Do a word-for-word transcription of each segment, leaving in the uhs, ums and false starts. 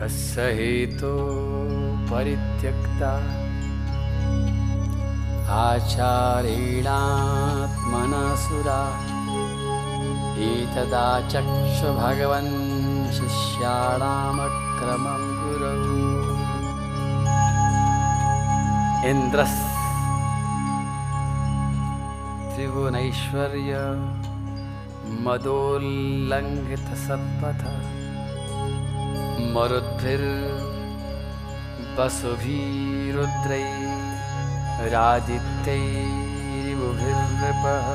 तस्सहेतो परित्यक्ता आचारेणात्मनासुरा एतदाचक्ष भगवन् शिष्याणामक्रमं गुरौ। इन्द्रस्य त्रिभुवनैश्वर्य मदोल्लंघित सत्पथ मरुद्भिर्वसुभिरुद्रैरादित्यैरिवुभिर्नृपः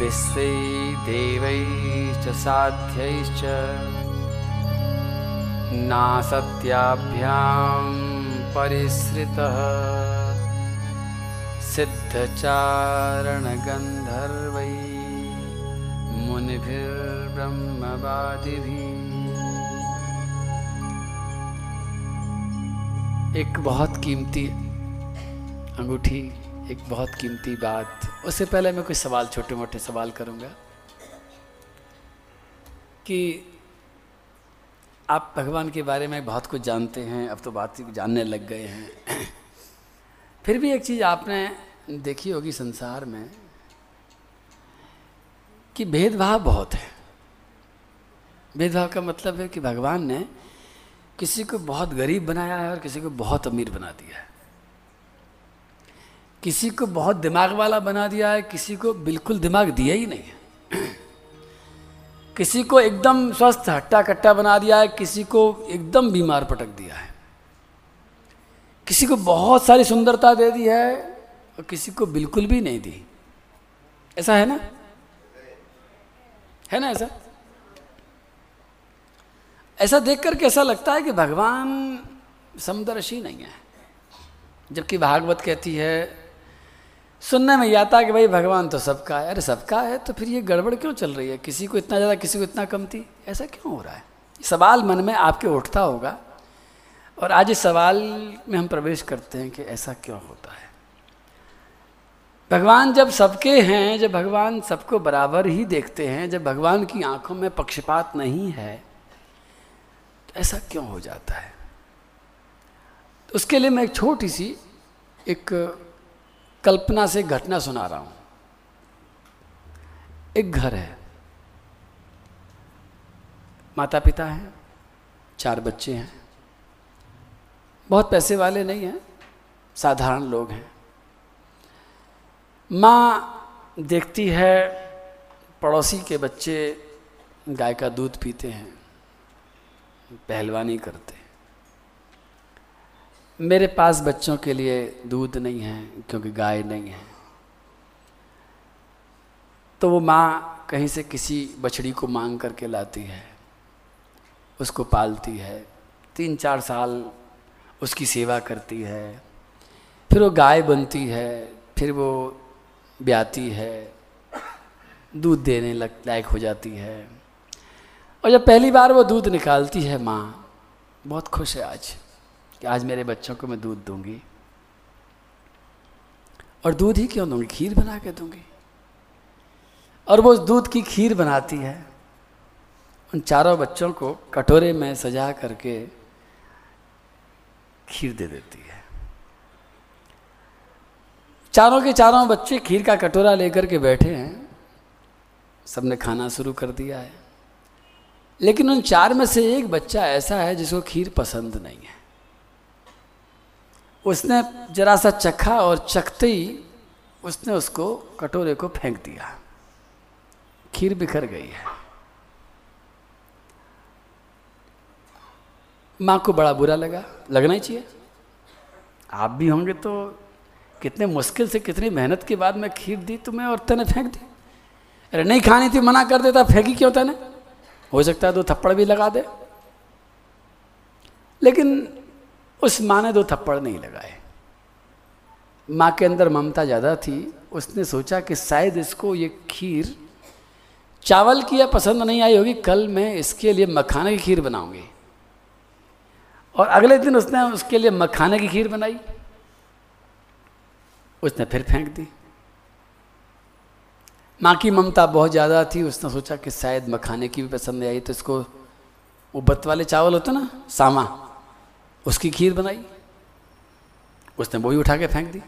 विश्वैर्देवैश्च साध्यैश्च नासत्याभ्यां परिसृतः सिद्धचारण गंधर्वै मुनिभिर्ब्रह्मवादिभिः। एक बहुत कीमती अंगूठी, एक बहुत कीमती बात। उससे पहले मैं कुछ सवाल, छोटे मोटे सवाल करूंगा कि आप भगवान के बारे में बहुत कुछ जानते हैं, अब तो बात जानने लग गए हैं, फिर भी एक चीज़ आपने देखी होगी संसार में कि भेदभाव बहुत है। भेदभाव का मतलब है कि भगवान ने किसी को बहुत गरीब बनाया है और किसी को बहुत अमीर बना दिया है, किसी को बहुत दिमाग वाला बना दिया है, किसी को बिल्कुल दिमाग दिया ही नहीं है, किसी को एकदम स्वस्थ हट्टा कट्टा बना दिया है, किसी को एकदम बीमार पटक दिया है, किसी को बहुत सारी सुंदरता दे दी है और किसी को बिल्कुल भी नहीं दी। ऐसा है ना, है ना ऐसा? ऐसा देख करके ऐसा लगता है कि भगवान समदर्शी नहीं है, जबकि भागवत कहती है, सुनने में आता है कि भाई भगवान तो सबका है। अरे सबका है तो फिर ये गड़बड़ क्यों चल रही है? किसी को इतना ज़्यादा, किसी को इतना कम थी, ऐसा क्यों हो रहा है? सवाल मन में आपके उठता होगा और आज इस सवाल में हम प्रवेश करते हैं कि ऐसा क्यों होता है। भगवान जब सबके हैं, जब भगवान सबको बराबर ही देखते हैं, जब भगवान की आंखों में पक्षपात नहीं है, तो ऐसा क्यों हो जाता है? तो उसके लिए मैं एक छोटी सी, एक कल्पना से घटना सुना रहा हूँ। एक घर है, माता पिता हैं, चार बच्चे हैं, बहुत पैसे वाले नहीं हैं, साधारण लोग हैं। माँ देखती है पड़ोसी के बच्चे गाय का दूध पीते हैं, पहलवानी करते हैं। मेरे पास बच्चों के लिए दूध नहीं है क्योंकि गाय नहीं है, तो वो माँ कहीं से किसी बछड़ी को मांग करके लाती है, उसको पालती है, तीन चार साल उसकी सेवा करती है, फिर वो गाय बनती है, फिर वो ब्याती है, दूध देने लायक हो जाती है। और जब पहली बार वो दूध निकालती है, माँ बहुत खुश है आज कि आज मेरे बच्चों को मैं दूध दूंगी, और दूध ही क्यों दूंगी, खीर बना के दूंगी। और वो दूध की खीर बनाती है, उन चारों बच्चों को कटोरे में सजा करके खीर दे देती है। चारों के चारों बच्चे खीर का कटोरा लेकर के बैठे हैं, सबने खाना शुरू कर दिया है, लेकिन उन चार में से एक बच्चा ऐसा है जिसको खीर पसंद नहीं है। उसने जरा सा चखा और चखते ही उसने उसको, कटोरे को फेंक दिया, खीर बिखर गई है। माँ को बड़ा बुरा लगा, लगना ही चाहिए, आप भी होंगे तो कितने मुश्किल से, कितनी मेहनत के बाद मैं खीर दी तुम्हें और तूने फेंक दी। अरे नहीं खानी थी, मना कर देता, फेंकी क्यों तूने? हो सकता है दो थप्पड़ भी लगा दे, लेकिन उस माँ ने दो थप्पड़ नहीं लगाए। माँ के अंदर ममता ज़्यादा थी, उसने सोचा कि शायद इसको ये खीर, चावल की या पसंद नहीं आई होगी, कल मैं इसके लिए मखाने की खीर बनाऊँगी। और अगले दिन उसने उसके लिए मखाने की खीर बनाई, उसने फिर फेंक दी। माँ की ममता बहुत ज़्यादा थी, उसने सोचा कि शायद मखाने की भी पसंद नहीं आई तो इसको वो बत्त वाले चावल होते ना, सामा, उसकी खीर बनाई, उसने वो ही उठा के फेंक दी।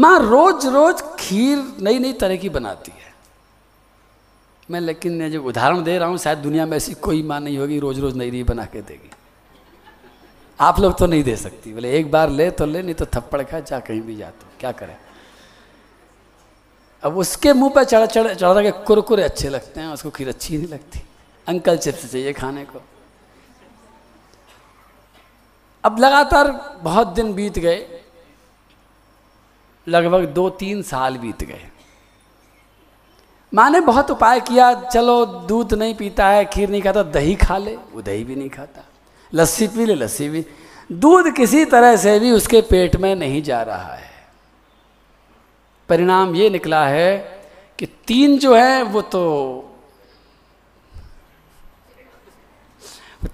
माँ रोज रोज खीर नई नई तरह की बनाती है। मैं लेकिन जब उदाहरण दे रहा हूँ, शायद दुनिया में ऐसी कोई माँ नहीं होगी रोज रोज नई नई बना के देगी। आप लोग तो नहीं दे सकती, बोले एक बार ले तो ले, नहीं तो थप्पड़ खा, जा कहीं भी जा, तो क्या करें। अब उसके मुंह पर चढ़ा चढ़ा चढ़ा के कुरकुरे अच्छे लगते हैं, उसको खीर अच्छी नहीं लगती। अंकल चिप्स चाहिए खाने को। अब लगातार बहुत दिन बीत गए, लगभग दो तीन साल बीत गए। माँ ने बहुत उपाय किया, चलो दूध नहीं पीता है, खीर नहीं खाता, दही खा ले, वो दही भी नहीं खाता, लस्सी पी ले, लस्सी भी, दूध किसी तरह से भी उसके पेट में नहीं जा रहा है। परिणाम ये निकला है कि तीन जो है वो तो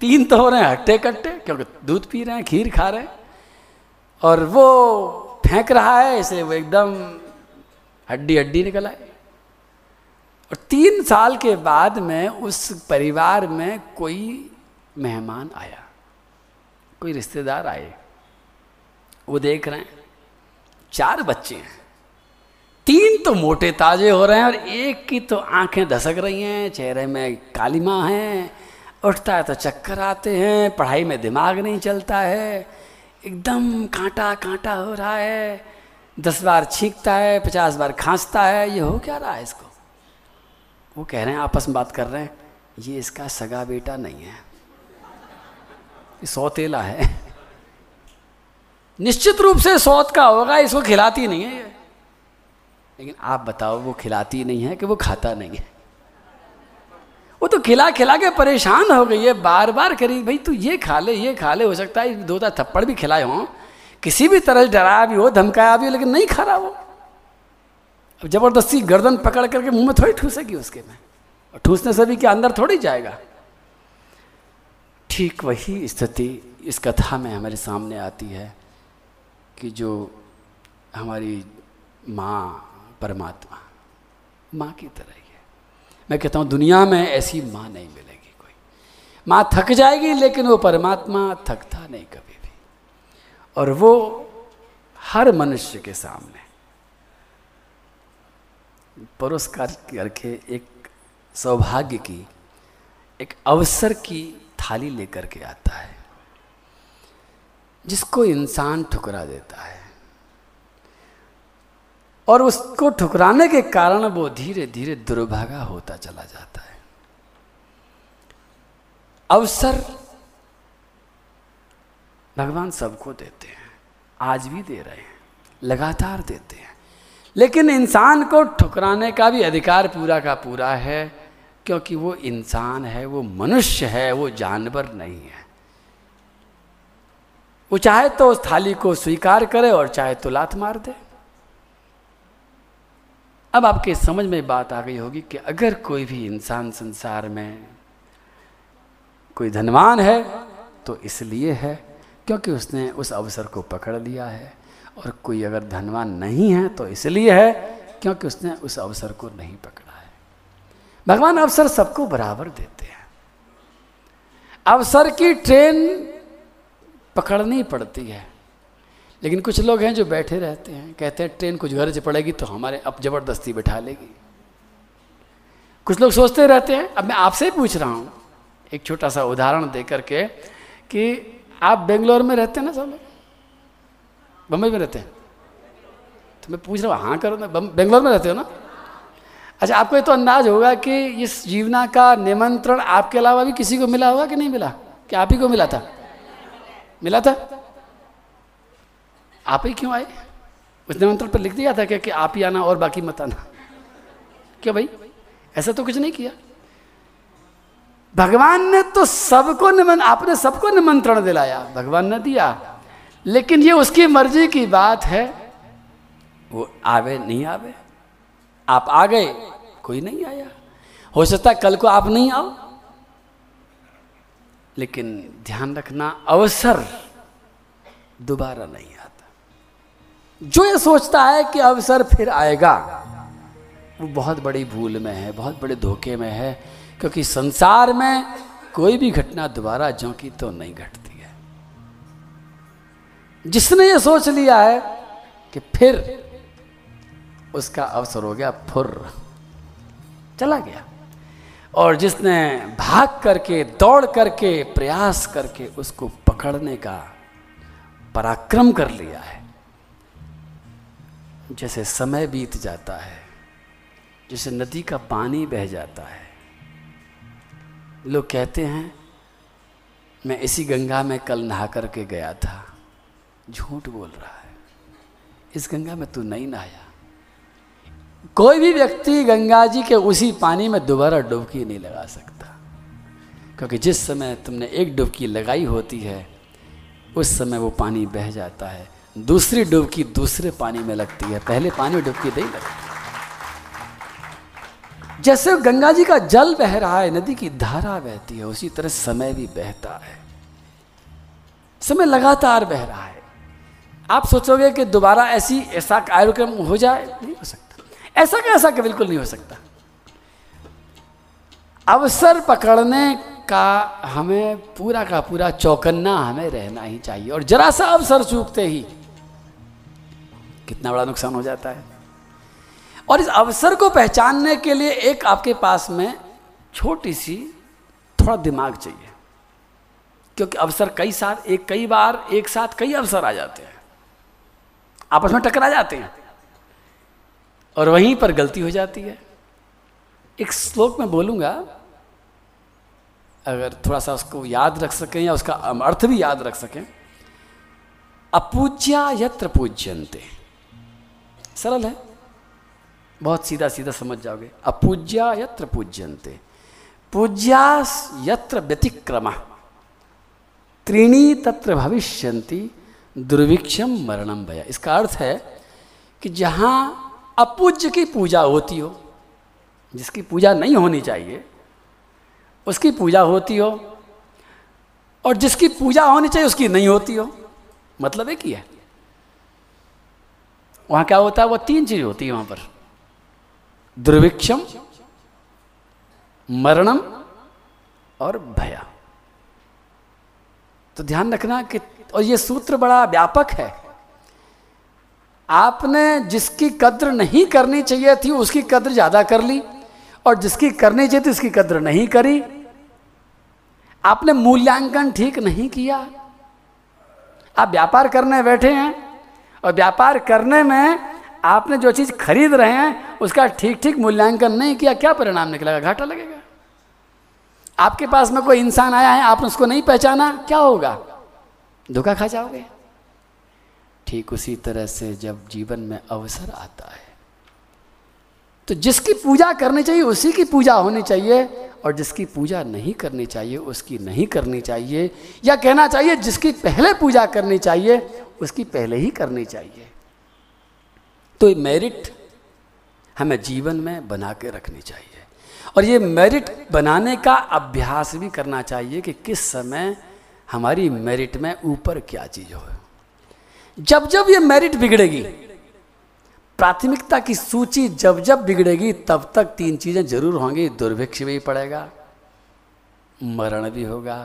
तीन तो हो रहे हैं हट्टे कट्टे, क्योंकि दूध पी रहे हैं, खीर खा रहे हैं, और वो फेंक रहा है, इसलिए वो एकदम हड्डी हड्डी निकल आए। और तीन साल के बाद में उस परिवार में कोई मेहमान आया, कोई रिश्तेदार आए, वो देख रहे हैं चार बच्चे हैं, तीन तो मोटे ताजे हो रहे हैं और एक की तो आंखें धसक रही हैं, चेहरे में कालीमा है, उठता है तो चक्कर आते हैं, पढ़ाई में दिमाग नहीं चलता है, एकदम कांटा कांटा हो रहा है, दस बार छींकता है, पचास बार खांसता है, ये हो क्या रहा है इसको। वो कह रहे हैं, आपस में बात कर रहे हैं, ये इसका सगा बेटा नहीं है, ये सौतेला है, निश्चित रूप से सौत का होगा, इसको खिलाती नहीं है ये। लेकिन आप बताओ, वो खिलाती नहीं है कि वो खाता नहीं है? वो तो खिला खिला के परेशान हो गई है, बार बार करी, भाई तू ये खा ले, ये खा ले, हो सकता है दो चार थप्पड़ भी खिलाए हों, किसी भी तरह डराया भी हो, धमकाया भी हो, लेकिन नहीं खा रहा वो। अब जबरदस्ती गर्दन पकड़ करके मुंह में थोड़ी ठूसेगी उसके में, और ठूसने से भी क्या अंदर थोड़ी जाएगा। ठीक वही स्थिति इस कथा में हमारे सामने आती है कि जो हमारी माँ परमात्मा माँ की तरह ही है। मैं कहता हूँ दुनिया में ऐसी माँ नहीं मिलेगी कोई। माँ थक जाएगी, लेकिन वो परमात्मा थकता नहीं कभी भी, और वो हर मनुष्य के सामने पुरस्कार करके एक सौभाग्य की, एक अवसर की थाली लेकर के आता है, जिसको इंसान ठुकरा देता है, और उसको ठुकराने के कारण वो धीरे धीरे दुर्भागा होता चला जाता है। अवसर भगवान सबको देते हैं, आज भी दे रहे हैं, लगातार देते हैं, लेकिन इंसान को ठुकराने का भी अधिकार पूरा का पूरा है, क्योंकि वो इंसान है, वो मनुष्य है, वो जानवर नहीं है। वो चाहे तो उस थाली को स्वीकार करे और चाहे तो लात मार दे। अब आपके समझ में बात आ गई होगी कि अगर कोई भी इंसान संसार में कोई धनवान है तो इसलिए है क्योंकि उसने उस अवसर को पकड़ लिया है, और कोई अगर धनवान नहीं है तो इसलिए है क्योंकि उसने उस अवसर को नहीं पकड़ा है। भगवान अवसर सबको बराबर देते हैं। अवसर की ट्रेन पकड़नी पड़ती है, लेकिन कुछ लोग हैं जो बैठे रहते हैं, कहते हैं ट्रेन कुछ घर से पड़ेगी तो हमारे अब ज़बरदस्ती बिठा लेगी। कुछ लोग सोचते रहते हैं। अब मैं आपसे पूछ रहा हूँ एक छोटा सा उदाहरण दे करके कि आप बेंगलोर में रहते हैं ना, सब बम्बई में रहते हैं, तो मैं पूछ रहा हूँ, हाँ करो ना, बेंगलोर में रहते हो ना। अच्छा, आपको ये तो अंदाज होगा कि इस जीवना का निमंत्रण आपके अलावा भी किसी को मिला होगा कि नहीं मिला? क्या आप ही को मिला था? मिला था। आप ही क्यों आए? उस निमंत्रण पर लिख दिया था क्या कि आप ही आना और बाकी मत आना? क्या भाई, ऐसा तो कुछ नहीं किया भगवान ने, तो सबको निमंत्रण, आपने सबको निमंत्रण दिलाया, भगवान ने दिया, लेकिन ये उसकी मर्जी की बात है, वो आवे नहीं आवे। आप आ गए, कोई नहीं आया, हो सकता कल को आप नहीं आओ, लेकिन ध्यान रखना अवसर दोबारा नहीं आता। जो ये सोचता है कि अवसर फिर आएगा, वो बहुत बड़ी भूल में है, बहुत बड़े धोखे में है, क्योंकि संसार में कोई भी घटना दोबारा ज्यों की तो नहीं घटती है। जिसने ये सोच लिया है कि फिर उसका अवसर हो गया, फुर चला गया। और जिसने भाग करके, दौड़ करके, प्रयास करके उसको पकड़ने का पराक्रम कर लिया है, जैसे समय बीत जाता है, जैसे नदी का पानी बह जाता है। लोग कहते हैं मैं इसी गंगा में कल नहा करके गया था, झूठ बोल रहा है, इस गंगा में तू नहीं नहाया। कोई भी व्यक्ति गंगा जी के उसी पानी में दोबारा डुबकी नहीं लगा सकता, क्योंकि जिस समय तुमने एक डुबकी लगाई होती है उस समय वो पानी बह जाता है, दूसरी डुबकी दूसरे पानी में लगती है, पहले पानी में डुबकी नहीं लगती। जैसे गंगा जी का जल बह रहा है, नदी की धारा बहती है, उसी तरह समय भी बहता है। समय लगातार बह रहा है। आप सोचोगे कि दोबारा ऐसी ऐसा कार्यक्रम हो जाए, नहीं हो सकता, ऐसा कैसा कि बिल्कुल नहीं हो सकता। अवसर पकड़ने का हमें पूरा का पूरा चौकन्ना हमें रहना ही चाहिए, और जरा सा अवसर चूकते ही कितना बड़ा नुकसान हो जाता है। और इस अवसर को पहचानने के लिए एक आपके पास में छोटी सी थोड़ा दिमाग चाहिए, क्योंकि अवसर कई साथ एक कई बार एक साथ कई अवसर आ जाते हैं, आपस में टकरा जाते हैं और वहीं पर गलती हो जाती है। एक श्लोक में बोलूँगा, अगर थोड़ा सा उसको याद रख सकें या उसका अर्थ भी याद रख सकें। अपूज्या यत्र पूज्यन्ते, सरल है, बहुत सीधा सीधा समझ जाओगे। अपूज्या यत्र पूज्यन्ते पूज्या यत्र व्यतिक्रमः त्रीणी तत्र भविष्यन्ति दुर्भिक्षम मरणम भय। इसका अर्थ है कि जहाँ अपूज्य की पूजा होती हो, जिसकी पूजा नहीं होनी चाहिए उसकी पूजा होती हो, और जिसकी पूजा होनी चाहिए उसकी नहीं होती हो, मतलब एक ही है। वहाँ क्या होता है, वो तीन चीज़ होती है वहाँ पर, दुर्भिक्षम, मरणम और भया। तो ध्यान रखना कि, और ये सूत्र बड़ा व्यापक है। आपने जिसकी कद्र नहीं करनी चाहिए थी उसकी कद्र ज़्यादा कर ली, और जिसकी करनी चाहिए थी उसकी कद्र नहीं करी। आपने मूल्यांकन ठीक नहीं किया। आप व्यापार करने बैठे हैं और व्यापार करने में आपने जो चीज़ खरीद रहे हैं उसका ठीक ठीक मूल्यांकन नहीं किया, क्या परिणाम निकलेगा, घाटा लगेगा। आपके पास में कोई इंसान आया है, आपने उसको नहीं पहचाना, क्या होगा, धोखा खा जाओगे। ठीक उसी तरह से जब जीवन में अवसर आता है तो जिसकी पूजा करनी चाहिए उसी की पूजा होनी चाहिए, और जिसकी पूजा नहीं करनी चाहिए उसकी नहीं करनी चाहिए, या कहना चाहिए जिसकी पहले पूजा करनी चाहिए उसकी पहले ही करनी चाहिए। तो ये मेरिट हमें जीवन में बना के रखनी चाहिए, और ये मेरिट बनाने का अभ्यास भी करना चाहिए कि किस समय हमारी मेरिट में ऊपर क्या चीज़ हो। जब जब ये मेरिट बिगड़ेगी, प्राथमिकता की सूची जब जब बिगड़ेगी, तब तक तीन चीज़ें जरूर होंगी, दुर्भिक्ष भी पड़ेगा, मरण भी होगा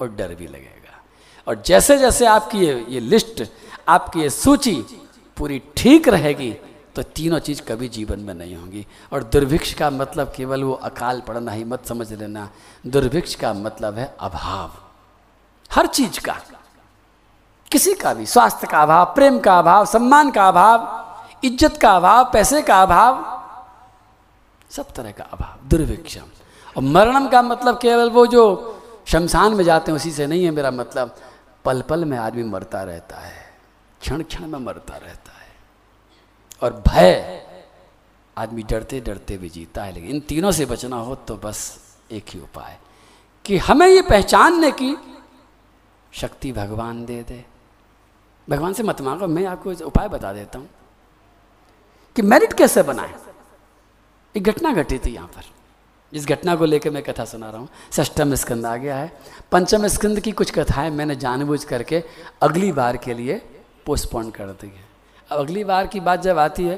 और डर भी लगेगा। और जैसे जैसे आपकी ये ये लिस्ट, आपकी ये सूची पूरी ठीक रहेगी तो तीनों चीज़ कभी जीवन में नहीं होंगी। और दुर्भिक्ष का मतलब केवल वो अकाल पड़ना ही मत समझ लेना, दुर्भिक्ष का मतलब है अभाव, हर चीज़ का, किसी का भी, स्वास्थ्य का अभाव, प्रेम का अभाव, सम्मान का अभाव, इज्जत का अभाव, पैसे का अभाव, सब तरह का अभाव, दुर्भिक्षम। और मरणम का मतलब केवल वो जो शमशान में जाते हैं उसी से नहीं है मेरा मतलब, पल पल में आदमी मरता रहता है, क्षण क्षण में मरता रहता है। और भय, आदमी डरते डरते भी जीता है। लेकिन इन तीनों से बचना हो तो बस एक ही उपाय कि हमें ये पहचानने की शक्ति भगवान दे दे। भगवान से मत मांगो, मैं आपको उपाय बता देता हूँ कि मेरिट कैसे बनाए। एक घटना घटी थी यहाँ पर, इस घटना को लेकर मैं कथा सुना रहा हूँ। षष्ठम स्कंद आ गया है, पंचम स्कंद की कुछ कथाएं मैंने जानबूझ करके अगली बार के लिए पोस्टपोन कर दी है। अब अगली बार की बात जब आती है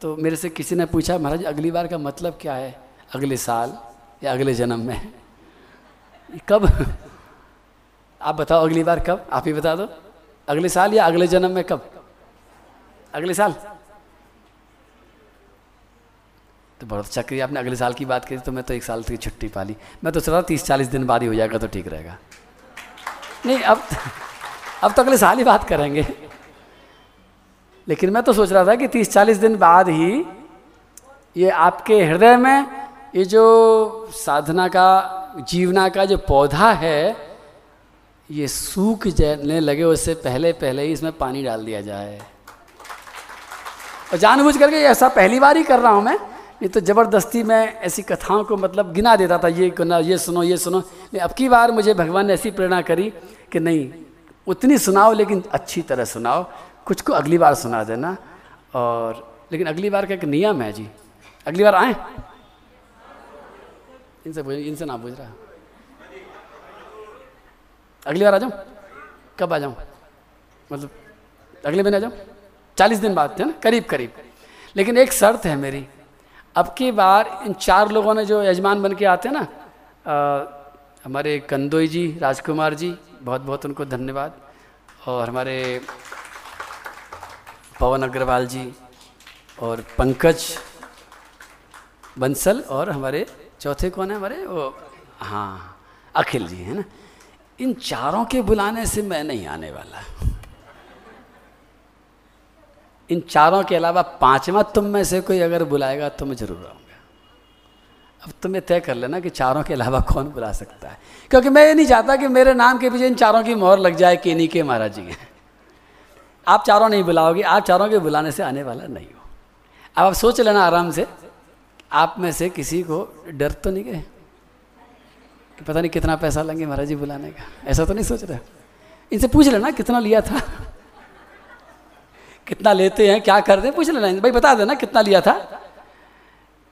तो मेरे से किसी ने पूछा, महाराज अगली बार का मतलब क्या है, अगले साल, या अगले जन्म में? कब आप बताओ, अगली बार कब? आप ही बता दो, अगले साल या अगले जन्म में? कब? अगले साल। तो बहुत अच्छा किया आपने, अगले साल की बात करी, तो मैं तो एक साल की छुट्टी पा ली। मैं तो सोचा तीस चालीस दिन बाद ही हो जाएगा तो ठीक रहेगा। नहीं, अब अब तो अगले साल ही बात करेंगे, लेकिन मैं तो सोच रहा था कि तीस चालीस दिन बाद ही ये आपके हृदय में ये जो साधना का, जीवना का जो पौधा है, ये सूख जाने लगे उससे पहले पहले ही इसमें पानी डाल दिया जाए। और जानबूझ करके ऐसा पहली बार ही कर रहा हूँ मैं, ये तो ज़बरदस्ती मैं ऐसी कथाओं को मतलब गिना देता था, ये करना, ये सुनो, ये सुनो। नहीं, अब की बार मुझे भगवान ने ऐसी प्रेरणा करी कि नहीं, उतनी सुनाओ लेकिन अच्छी तरह सुनाओ, कुछ को अगली बार सुना देना। और लेकिन अगली बार का एक नियम है जी, अगली बार आए। इनसे पूछ, इनसे ना पूछ रहा, अगली बार आ जाऊँ? कब आ जाऊँ? मतलब अगले महीने आ जाऊँ? चालीस दिन बाद है ना, करीब करीब। लेकिन एक शर्त है मेरी, अब की बार इन चार लोगों ने जो यजमान बन के आते हैं ना, आ, हमारे कंदोई जी, राजकुमार जी, बहुत बहुत उनको धन्यवाद, और हमारे पवन अग्रवाल जी, और पंकज बंसल, और हमारे चौथे कौन है हमारे, वो हाँ अखिल जी है ना, इन चारों के बुलाने से मैं नहीं आने वाला। इन चारों के अलावा पांचवा तुम में से कोई अगर बुलाएगा तो मैं जरूर आऊँगा। अब तुम्हें तय कर लेना कि चारों के अलावा कौन बुला सकता है, क्योंकि मैं ये नहीं चाहता कि मेरे नाम के पीछे इन चारों की मोहर लग जाए कि इन्हीं के महाराज जी हैं। आप चारों नहीं बुलाओगे, आप चारों के बुलाने से आने वाला नहीं हो। अब आप सोच लेना आराम से, आप में से किसी को डर तो नहीं गए कि पता नहीं कितना पैसा लेंगे महाराज जी बुलाने का, ऐसा तो नहीं सोच रहे? इनसे पूछ लेना कितना लिया था, कितना लेते हैं, क्या करते हैं, पूछ लेना भाई, बता देना कितना लिया था।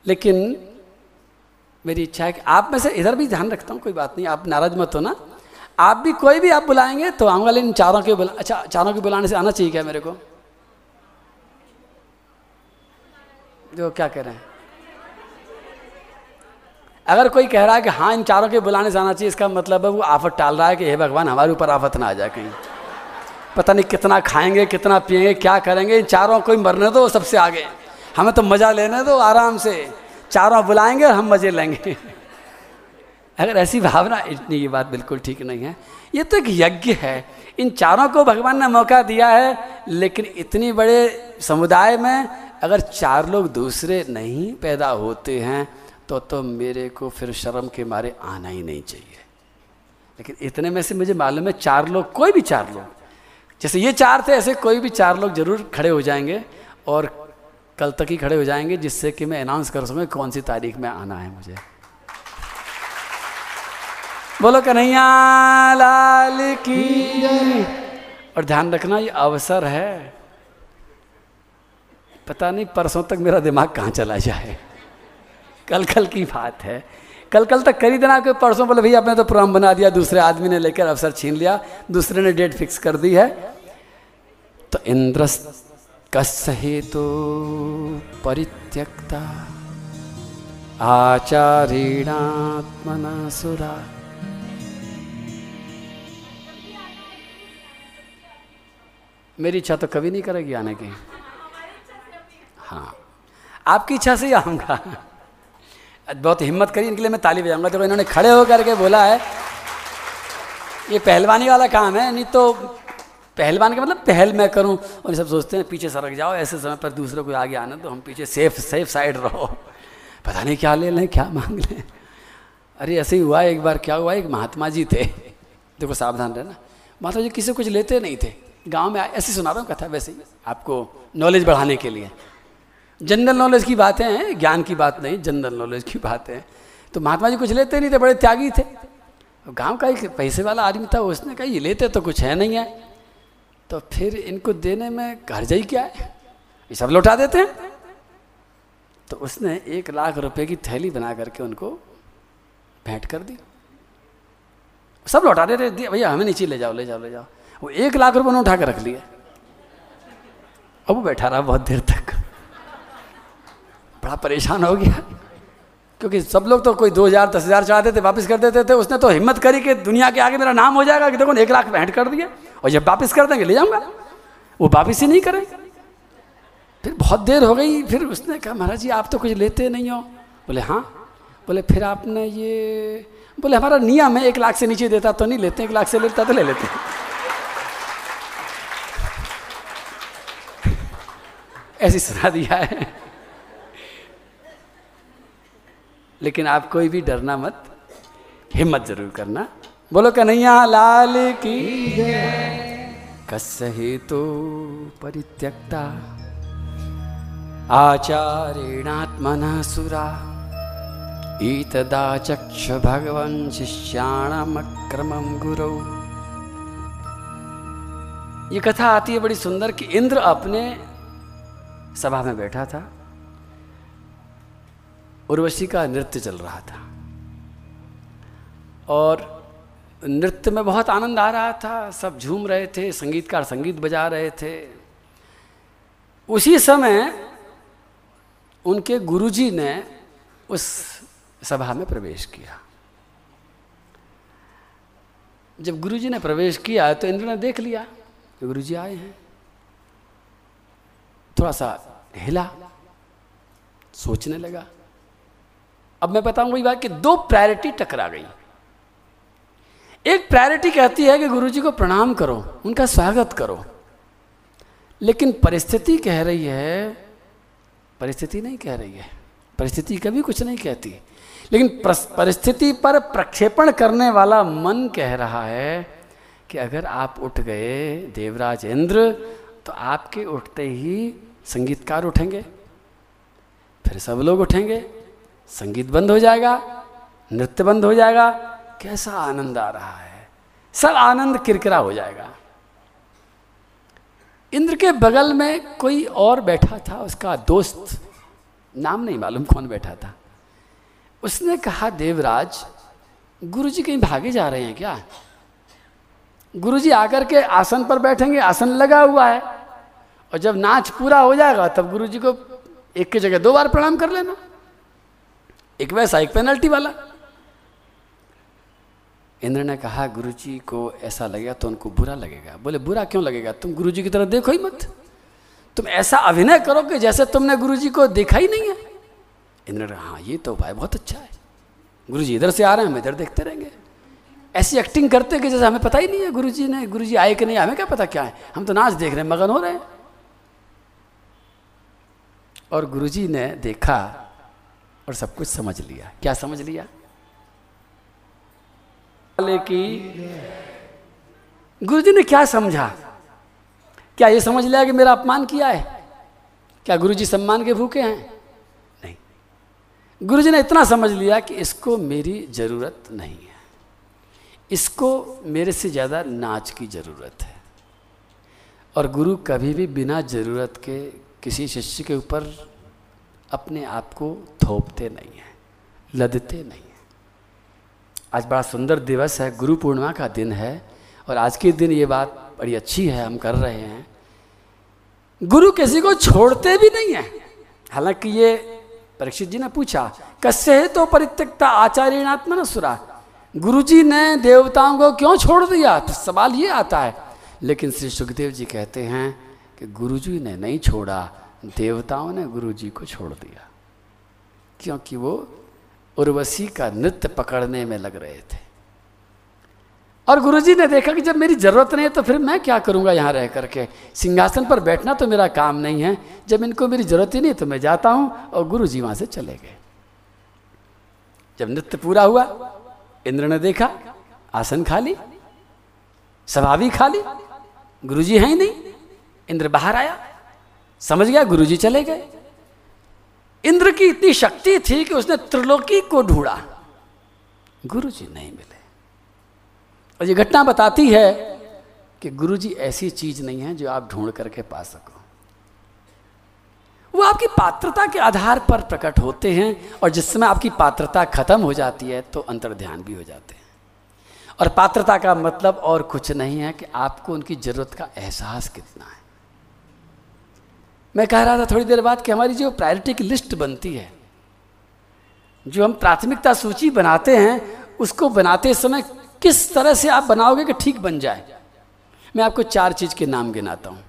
लेकिन मेरी इच्छा है कि आप में से, इधर भी ध्यान रखता हूँ, कोई बात नहीं, आप नाराज मत होना, आप भी कोई भी आप बुलाएंगे तो आऊँगा, लेकिन चारों के बुला अच्छा चारों के बुलाने से आना चाहिए क्या मेरे को? जो क्या कह रहे हैं, अगर कोई कह रहा है कि हाँ इन चारों के बुलाने से आना चाहिए, इसका मतलब है वो आफत टाल रहा है कि हे भगवान हमारे ऊपर आफत ना आ जाए कहीं, पता नहीं कितना खाएंगे, कितना पिएंगे, क्या करेंगे, इन चारों को मरने दो, सबसे आगे हमें तो मज़ा लेने दो, आराम से चारों बुलाएंगे और हम मज़े लेंगे। अगर ऐसी भावना, इतनी ये बात बिल्कुल ठीक नहीं है। ये तो एक यज्ञ है, इन चारों को भगवान ने मौका दिया है, लेकिन इतनी बड़े समुदाय में अगर चार लोग दूसरे नहीं पैदा होते हैं तो तो मेरे को फिर शर्म के मारे आना ही नहीं चाहिए। लेकिन इतने में से मुझे मालूम है चार लोग, कोई भी चार लोग, जैसे ये चार थे ऐसे कोई भी चार लोग जरूर खड़े हो जाएंगे, और कल तक ही खड़े हो जाएंगे, जिससे कि मैं अनाउंस कर सकूँ कौन सी तारीख में आना है मुझे। बोलो कन्हैया लाल की। और ध्यान रखना ये अवसर है, पता नहीं परसों तक मेरा दिमाग कहाँ चला जाए, कल कल की बात है, कल कल तक कर ही देना। कोई परसों बोले भैया आपने तो प्रोग्राम बना दिया, दूसरे आदमी ने लेकर अवसर छीन लिया, दूसरे ने डेट फिक्स कर दी है। तो इंद्रस्त कस्य हेतु परित्यक्ता आचारेणात्मना सुरा। मेरी इच्छा तो कभी नहीं करेगी आने की, हाँ आपकी इच्छा से ही आऊँगा। बहुत हिम्मत करी इनके लिए, मैं ताली बजाऊंगा। देखो तो इन्होंने खड़े होकर के बोला है, ये पहलवानी वाला काम है, नहीं तो पहलवान का मतलब पहल मैं करूं, और ये सब सोचते हैं पीछे सरक जाओ, ऐसे समय पर दूसरों को आगे आना, तो हम पीछे सेफ सेफ साइड रहो, पता नहीं क्या ले लें, क्या मांग लें। अरे ऐसे ही हुआ एक बार, क्या हुआ, एक महात्मा जी थे, देखो सावधान रहना, महात्मा जी किसी कुछ लेते नहीं थे, गाँव में ऐसे सुना रहा हूँ कथा, वैसे ही आपको नॉलेज बढ़ाने के लिए, जनरल नॉलेज की बातें हैं, ज्ञान की बात नहीं, जनरल नॉलेज की बातें हैं। तो महात्मा जी कुछ लेते नहीं थे, बड़े त्यागी थे। गांव का एक पैसे वाला आदमी था, उसने कहा ये लेते तो कुछ है नहीं है, तो फिर इनको देने में हरजाई क्या है, ये सब लौटा देते हैं। तो उसने एक लाख रुपए की थैली बना करके उनको भेंट कर दी, सब लौटा देते, भैया हमें नीचे ले जाओ ले जाओ ले जाओ। वो एक लाख रुपये उन्होंने उठा कर रख लिए, अब वो बैठा रहा बहुत देर तक, बड़ा परेशान हो गया। क्योंकि सब लोग तो कोई दो हज़ार दस हज़ार चाहते थे, वापस कर देते थे। उसने तो हिम्मत करी कि दुनिया के आगे मेरा नाम हो जाएगा कि देखो एक लाख भेंट कर दिए और जब वापस कर देंगे ले जाऊँगा। वो वापस ही नहीं करे। फिर बहुत देर हो गई। फिर उसने कहा महाराज जी आप तो कुछ लेते नहीं हो। बोले हाँ। बोले फिर आपने ये, बोले हमारा नियम है एक लाख से नीचे देता तो नहीं लेते, एक लाख से लेता तो ले लेते। ऐसी सुना दिया है। लेकिन आप कोई भी डरना मत, हिम्मत जरूर करना। बोलो कन्हैया लाल की कसहे तो परित्यक्ता आचारेणात्मना सुरा ईतदा चक्ष भगवन् शिष्याणामक्रमं गुरौ। ये कथा आती है बड़ी सुंदर कि इंद्र अपने सभा में बैठा था, उर्वशी का नृत्य चल रहा था और नृत्य में बहुत आनंद आ रहा था। सब झूम रहे थे, संगीतकार संगीत बजा रहे थे। उसी समय उनके गुरुजी ने उस सभा में प्रवेश किया। जब गुरुजी ने प्रवेश किया तो इंद्र ने देख लिया कि गुरुजी आए हैं। थोड़ा सा हिला, सोचने लगा। अब मैं बताऊंगा ये बात कि दो प्रायोरिटी टकरा गई। एक प्रायोरिटी कहती है कि गुरुजी को प्रणाम करो, उनका स्वागत करो, लेकिन परिस्थिति कह रही है, परिस्थिति नहीं कह रही है, परिस्थिति कभी कुछ नहीं कहती, लेकिन परिस्थिति पर प्रक्षेपण करने वाला मन कह रहा है कि अगर आप उठ गए देवराज इंद्र तो आपके उठते ही संगीतकार उठेंगे, फिर सब लोग उठेंगे, संगीत बंद हो जाएगा, नृत्य बंद हो जाएगा। कैसा आनंद आ रहा है, सब आनंद किरकिरा हो जाएगा। इंद्र के बगल में कोई और बैठा था, उसका दोस्त, नाम नहीं मालूम कौन बैठा था। उसने कहा देवराज गुरुजी कहीं भागे जा रहे हैं क्या? गुरुजी आकर के आसन पर बैठेंगे, आसन लगा हुआ है, और जब नाच पूरा हो जाएगा तब गुरुजी को एक की जगह दो बार प्रणाम कर लेना, एक वैसा एक पेनल्टी वाला। इंद्र ने कहा गुरुजी को ऐसा लगेगा तो उनको बुरा लगेगा। बोले बुरा क्यों लगेगा, तुम गुरुजी की तरह देखो ही मत, तुम ऐसा अभिनय करो कि जैसे तुमने गुरुजी को देखा ही नहीं है। इंद्र ने हाँ ये तो भाई बहुत अच्छा है, गुरुजी इधर से आ रहे हैं, हम इधर देखते रहेंगे, ऐसी एक्टिंग करते कि जैसे हमें पता ही नहीं है गुरुजी ने, गुरुजी आए कि नहीं हमें क्या पता क्या है, हम तो नाच देख रहे हैं, मगन हो रहे हैं। और गुरुजी ने देखा और सब कुछ समझ लिया। क्या समझ लिया? लेकिन गुरुजी ने क्या समझा? क्या ये समझ लिया कि मेरा अपमान किया है? क्या गुरुजी सम्मान के भूखे हैं? नहीं। गुरुजी ने इतना समझ लिया कि इसको मेरी ज़रूरत नहीं है, इसको मेरे से ज़्यादा नाच की ज़रूरत है। और गुरु कभी भी बिना ज़रूरत के किसी शिष्य के ऊपर अपने आप को थोपते नहीं हैं, लदते नहीं हैं। आज बड़ा सुंदर दिवस है, गुरु पूर्णिमा का दिन है, और आज के दिन ये बात बड़ी अच्छी है हम कर रहे हैं। गुरु किसी को छोड़ते भी नहीं है। हालांकि ये परीक्षित जी ने पूछा कस्य तो परित्यक्ता आचार्यणात्मना सुरा, गुरुजी ने देवताओं को क्यों छोड़ दिया, तो सवाल ये आता है। लेकिन श्री सुखदेव जी कहते हैं कि गुरुजी ने नहीं छोड़ा, देवताओं ने गुरुजी को छोड़ दिया, क्योंकि वो उर्वशी का नृत्य पकड़ने में लग रहे थे। और गुरुजी ने देखा कि जब मेरी ज़रूरत नहीं है तो फिर मैं क्या करूंगा यहाँ रह करके, सिंहासन पर बैठना तो मेरा काम नहीं है, जब इनको मेरी ज़रूरत ही नहीं तो मैं जाता हूँ। और गुरुजी वहाँ से चले गए। जब नृत्य पूरा हुआ, इंद्र ने देखा आसन खाली, सभा भी खाली, गुरुजी हैं ही नहीं। इंद्र बाहर आया, समझ गया गुरुजी चले गए। इंद्र की इतनी शक्ति थी कि उसने त्रिलोकी को ढूंढा, गुरुजी नहीं मिले। और ये घटना बताती है कि गुरुजी ऐसी चीज़ नहीं है जो आप ढूंढ करके पा सको। वो आपकी पात्रता के आधार पर प्रकट होते हैं, और जिस समय आपकी पात्रता खत्म हो जाती है तो अंतर्ध्यान भी हो जाते हैं। और पात्रता का मतलब और कुछ नहीं है कि आपको उनकी ज़रूरत का एहसास कितना है। मैं कह रहा था थोड़ी देर बाद कि हमारी जो प्रायोरिटी की लिस्ट बनती है जो हम प्राथमिकता सूची बनाते हैं उसको बनाते समय किस तरह से आप बनाओगे कि ठीक बन जाए। मैं आपको चार चीज़ के नाम गिनाता हूँ।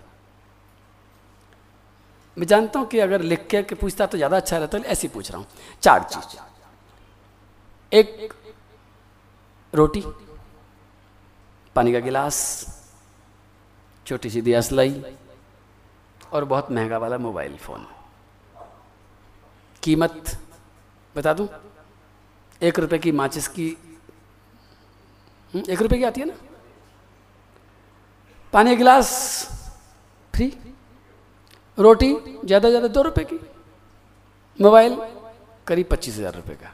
मैं जानता हूँ कि अगर लिख के, के पूछता तो ज़्यादा अच्छा रहता है, ऐसे ही पूछ रहा हूँ। चार चीज, एक रोटी, पानी का गिलास, छोटी सी दियासलाई और बहुत महंगा वाला मोबाइल फ़ोन। कीमत बता दूँ, एक रुपए की माचिस की, एक रुपए की आती है ना। पानी गिलास फ्री, रोटी ज़्यादा से ज़्यादा दो रुपए की, मोबाइल करीब पच्चीस हज़ार रुपये का।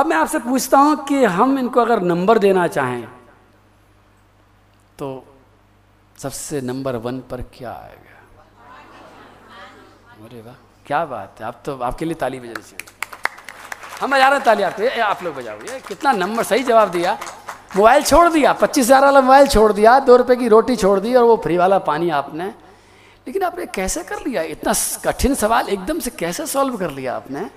अब मैं आपसे पूछता हूँ कि हम इनको अगर नंबर देना चाहें तो सबसे नंबर वन पर क्या आएगा? अरे वाह, क्या बात है! आप तो, आपके लिए ताली बजानी चाहिए। हम बजा रहे हैं ताली, आप आप लोग बजाओगे। कितना नंबर सही जवाब दिया। मोबाइल छोड़ दिया, पच्चीस हज़ार वाला मोबाइल छोड़ दिया, दो रुपए की रोटी छोड़ दी और वो फ्री वाला पानी आपने। लेकिन आपने कैसे कर लिया? इतना कठिन सवाल एकदम से कैसे सॉल्व कर लिया आपने?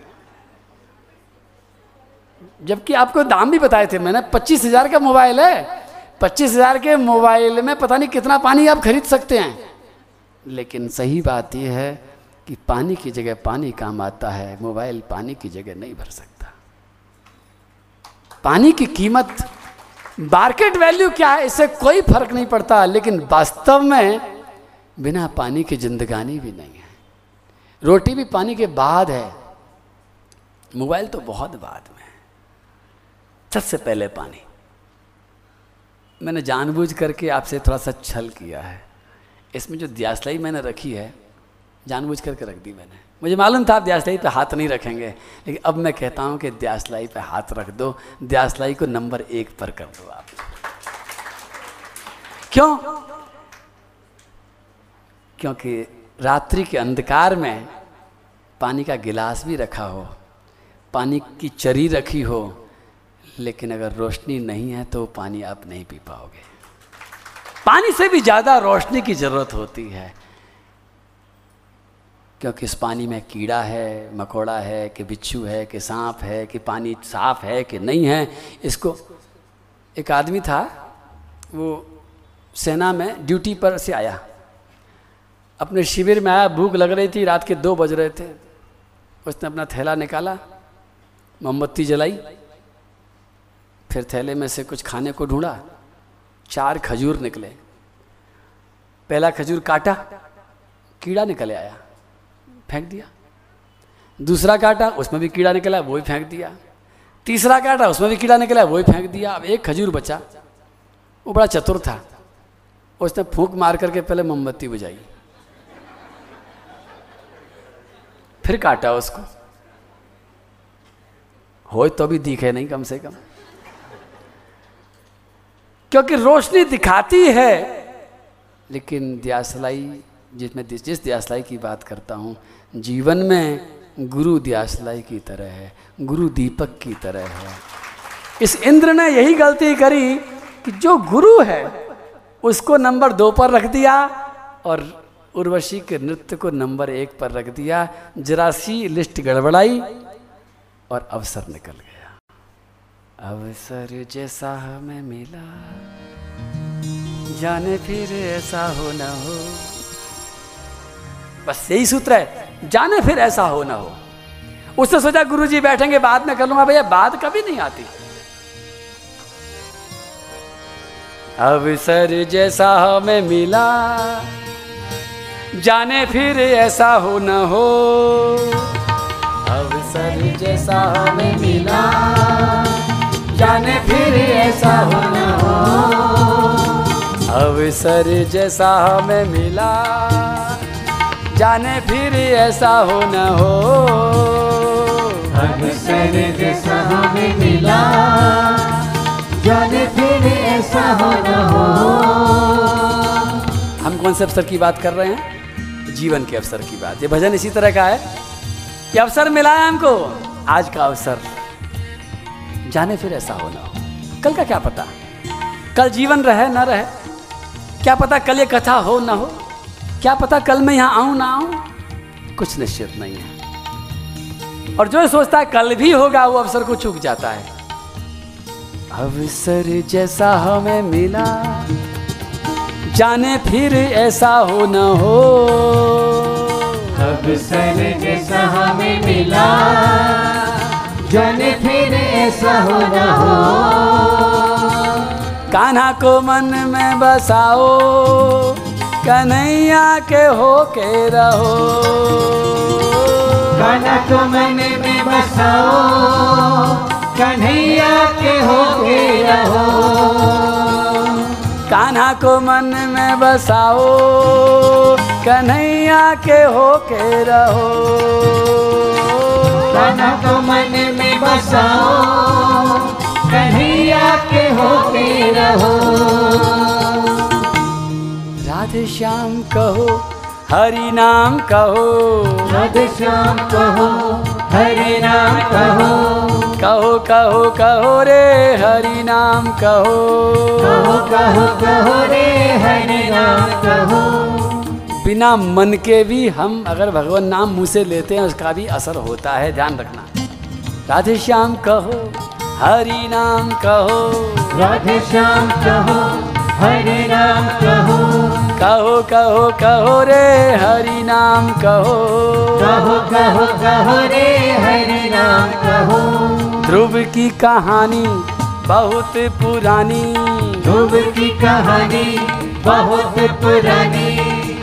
जबकि आपको दाम भी बताए थे मैंने, पच्चीस हज़ार का मोबाइल है, पच्चीस हज़ार के मोबाइल में पता नहीं कितना पानी आप खरीद सकते हैं। लेकिन सही बात यह है कि पानी की जगह पानी काम आता है, मोबाइल पानी की जगह नहीं भर सकता। पानी की कीमत, मार्केट वैल्यू क्या है इससे कोई फर्क नहीं पड़ता, लेकिन वास्तव में बिना पानी की जिंदगानी भी नहीं है। रोटी भी पानी के बाद है, मोबाइल तो बहुत बाद में है। सबसे पहले पानी। मैंने जानबूझ करके आपसे थोड़ा सा छल किया है। इसमें जो दियासलाई मैंने रखी है, जानबूझ करके रख दी मैंने। मुझे मालूम था आप दियासलाई पे हाथ नहीं रखेंगे, लेकिन अब मैं कहता हूँ कि दियासलाई पे हाथ रख दो, दियासलाई को नंबर एक पर कर दो आप। क्यों? क्योंकि रात्रि के अंधकार में पानी का गिलास भी रखा हो, पानी की चरी रखी हो, लेकिन अगर रोशनी नहीं है तो पानी आप नहीं पी पाओगे। पानी से भी ज़्यादा रोशनी की ज़रूरत होती है, क्योंकि इस पानी में कीड़ा है, मकोड़ा है, कि बिच्छू है, कि सांप है, कि पानी साफ है कि नहीं है। इसको एक आदमी था, वो सेना में ड्यूटी पर से आया, अपने शिविर में आया, भूख लग रही थी, रात के दो बज रहे थे। उसने अपना थैला निकाला, मोमबत्ती जलाई, फिर थैले में से कुछ खाने को ढूंढा। चार खजूर निकले, पहला खजूर काटा, कीड़ा निकल आया, फेंक दिया। दूसरा काटा, उसमें भी कीड़ा निकला, वो ही फेंक दिया। तीसरा काटा, उसमें भी कीड़ा निकला, वो ही फेंक दिया। अब एक खजूर बचा। वो बड़ा चतुर था, उसने फूंक मार करके पहले मोमबत्ती बुझाई, फिर काटा उसको, हो तो भी दिखे नहीं कम से कम, क्योंकि रोशनी दिखाती है। लेकिन दियासलाई, जिसमें जिस दियासलाई की बात करता हूँ, जीवन में गुरु दियासलाई की तरह है, गुरु दीपक की तरह है। इस इंद्र ने यही गलती करी कि जो गुरु है उसको नंबर दो पर रख दिया और उर्वशी के नृत्य को नंबर एक पर रख दिया। जरा सी लिस्ट गड़बड़ाई और अवसर निकल गया। अवसर जैसा हमें मिला, जाने फिर ऐसा हो ना हो। बस यही सूत्र है, जाने फिर ऐसा हो ना हो। उसने सोचा गुरुजी बैठेंगे, बाद में कर लूंगा। भैया बात कभी नहीं आती। अवसर जैसा हमें मिला, जाने फिर ऐसा हो ना हो। अवसर जैसा हमें मिला, जाने फिर ऐसा हो ना हो। अवसर जैसा हमें मिला, जाने फिर ऐसा हो ना हो। अवसर जैसा हमें मिला, जाने फिर ऐसा हो ना हो। हम कौन से अवसर की बात कर रहे हैं? जीवन के अवसर की बात। ये भजन इसी तरह का है कि अवसर मिला है हमको, आज का अवसर, जाने फिर ऐसा हो ना हो। कल का क्या पता, कल जीवन रहे ना रहे, क्या पता कल ये कथा हो ना हो, क्या पता कल मैं यहाँ आऊँ ना आऊँ, कुछ निश्चित नहीं है। और जो सोचता है कल भी होगा वो अवसर को चूक जाता है। अवसर जैसा हमें मिला जाने फिर ऐसा हो न हो, अवसर जैसा हमें मिला जाने फिर ऐसा हो न हो। कान्हा को मन में बसाओ कन्हैया के हो के रहो, कान्हा को मन में बसाओ कन्हैया के हो के रहो। कान्हा को मन में बसाओ कन्हैया के हो के रहो, कान्हा को मन में बसाओ कन्हैया के हो के रहो। राधे श्याम कहो हरि नाम कहो, राधे श्याम कहो हरि नाम कहो, कहो कहो कहो रे हरि नाम कहो, कहो कहो कहो रे हरि नाम कहो। बिना मन के भी हम अगर भगवान नाम मुँह से लेते हैं उसका भी असर होता है, ध्यान रखना। राधे श्याम कहो हरि नाम कहो, राधे श्याम कहो हरि नाम कहो, कहो कहो कहो रे हरि नाम कहो, कहो कहो कहो रे हरि नाम कहो। ध्रुव की कहानी बहुत पुरानी, ध्रुव की कहानी बहुत पुरानी,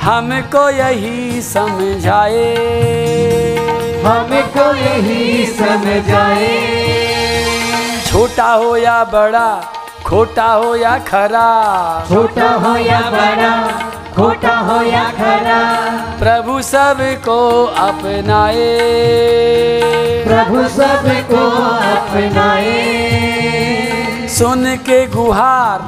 हमको यही समझाए, हमको यही समझाए। छोटा हो या बड़ा खोटा हो या खरा, छोटा हो या बड़ा खोटा हो या खरा, प्रभु सबको अपनाए, प्रभु सबको अपनाए। सुन के गुहार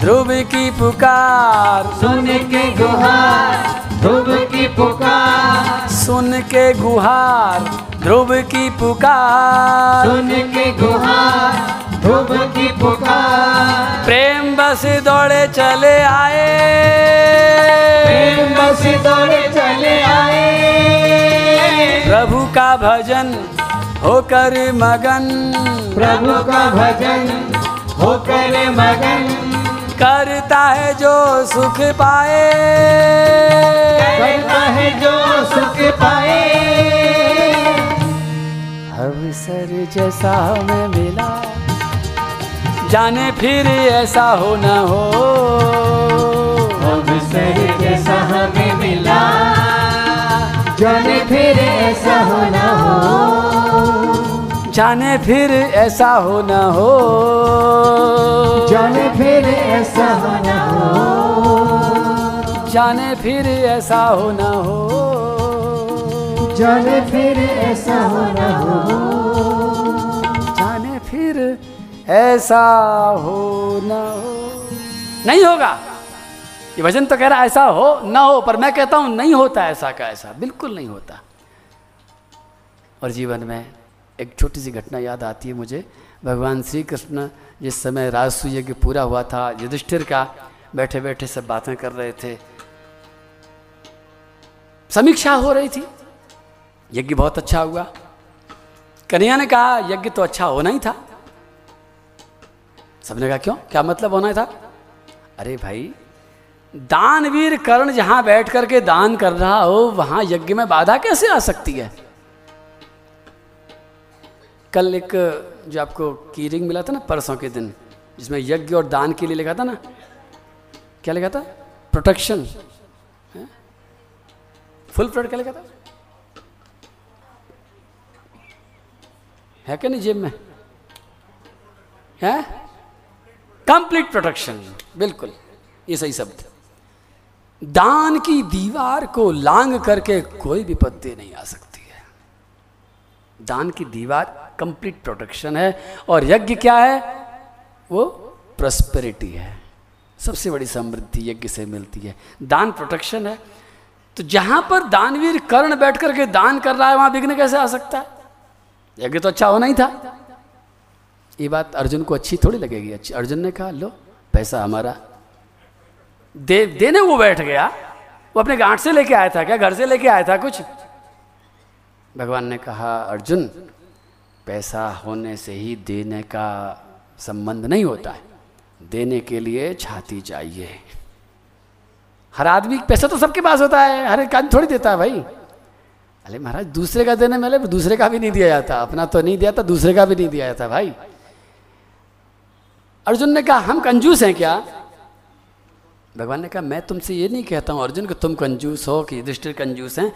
ध्रुव की पुकार, सुन के गुहार ध्रुव की पुकार, सुन के गुहार ध्रुव की पुकार, सुन के गुहार ध्रुव की पुकार। प्रेम बस दौड़े चले आए, प्रेम बस दौड़े चले आए, प्रभु का भजन होकर मगन, प्रभु का भजन होकर मगन। करता है जो सुख पाए, करता है जो सुख पाए। अवसर जैसा हमें मिला जाने फिर ऐसा हो न हो, अवसर जैसा हमें मिला जाने फिर ऐसा हो न हो, जाने फिर ऐसा हो न हो, जाने फिर ऐसा हो न हो, जाने फिर ऐसा हो न हो, जाने फिर ऐसा हो न हो, जाने फिर ऐसा हो ना हो। नहीं होगा, ये भजन तो कह रहा है ऐसा हो ना हो, पर मैं कहता हूं नहीं होता ऐसा का ऐसा, बिल्कुल नहीं होता। और जीवन में एक छोटी सी घटना याद आती है मुझे। भगवान श्री कृष्ण जिस समय राजसूय यज्ञ पूरा हुआ था युधिष्ठिर का, बैठे बैठे सब बातें कर रहे थे, समीक्षा हो रही थी, यज्ञ बहुत अच्छा हुआ। कन्हैया ने कहा यज्ञ तो अच्छा होना ही था। सबने कहा क्यों, क्या मतलब होना था? अरे भाई, दानवीर कर्ण जहां बैठ करके दान कर रहा हो वहां यज्ञ में बाधा कैसे आ सकती है? कल एक जो आपको की रिंग मिला था ना परसों के दिन, जिसमें यज्ञ और दान के लिए लिखा था ना, क्या लिखा था? प्रोटेक्शन, फुल फ्लड क्या लिखा था? है क्या नहीं जेब में? है कंप्लीट प्रोटेक्शन, बिल्कुल ये सही शब्द। दान की दीवार को लांग करके कोई विपत्ति नहीं आ सकती है। दान की दीवार कंप्लीट प्रोटेक्शन है, और यज्ञ क्या है? वो प्रॉस्पेरिटी है, सबसे बड़ी समृद्धि यज्ञ से मिलती है। दान प्रोटेक्शन है, तो जहां पर दानवीर कर्ण बैठ करके दान कर रहा है वहां विघ्न कैसे आ सकता है? यज्ञ तो अच्छा होना ही था। ये बात अर्जुन को अच्छी थोड़ी लगेगी। अच्छी अर्जुन ने कहा लो पैसा हमारा दे, देने वो बैठ गया। वो अपने गांठ से लेके आया था क्या, घर से लेके आया था? कुछ भगवान ने कहा, अर्जुन पैसा होने से ही देने का संबंध नहीं होता है, देने के लिए छाती चाहिए। हर आदमी, पैसा तो सबके पास होता है, हर एक आदमी थोड़ी देता है भाई। अरे महाराज दूसरे का देने में, दूसरे का भी नहीं दिया जाता, अपना तो नहीं दिया था, दूसरे का भी नहीं दिया जाता भाई। अर्जुन ने कहा हम कंजूस हैं क्या? भगवान ने कहा मैं तुमसे ये नहीं कहता हूँ अर्जुन कि तुम कंजूस हो कि युधिष्ठिर कंजूस हैं,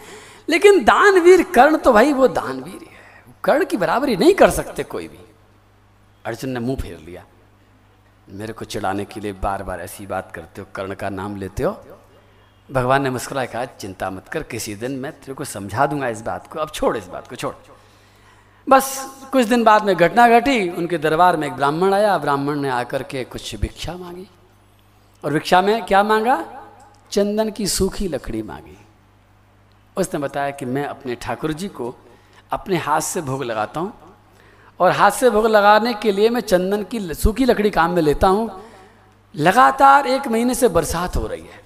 लेकिन दानवीर कर्ण तो भाई वो दानवीर है, कर्ण की बराबरी नहीं कर सकते कोई भी। अर्जुन ने मुंह फेर लिया। मेरे को चिढ़ाने के लिए बार बार ऐसी बात करते हो, कर्ण का नाम लेते हो। भगवान ने मुस्कुराया, कहा चिंता मत कर, किसी दिन मैं तेरे को समझा दूंगा इस बात को, अब छोड़ इस बात को छोड़। बस कुछ दिन बाद में घटना घटी, उनके दरबार में एक ब्राह्मण आया। ब्राह्मण ने आकर के कुछ भिक्षा मांगी, और भिक्षा में क्या मांगा? चंदन की सूखी लकड़ी मांगी। उसने बताया कि मैं अपने ठाकुर जी को अपने हाथ से भोग लगाता हूँ, और हाथ से भोग लगाने के लिए मैं चंदन की सूखी लकड़ी काम में लेता हूँ। लगातार एक महीने से बरसात हो रही है,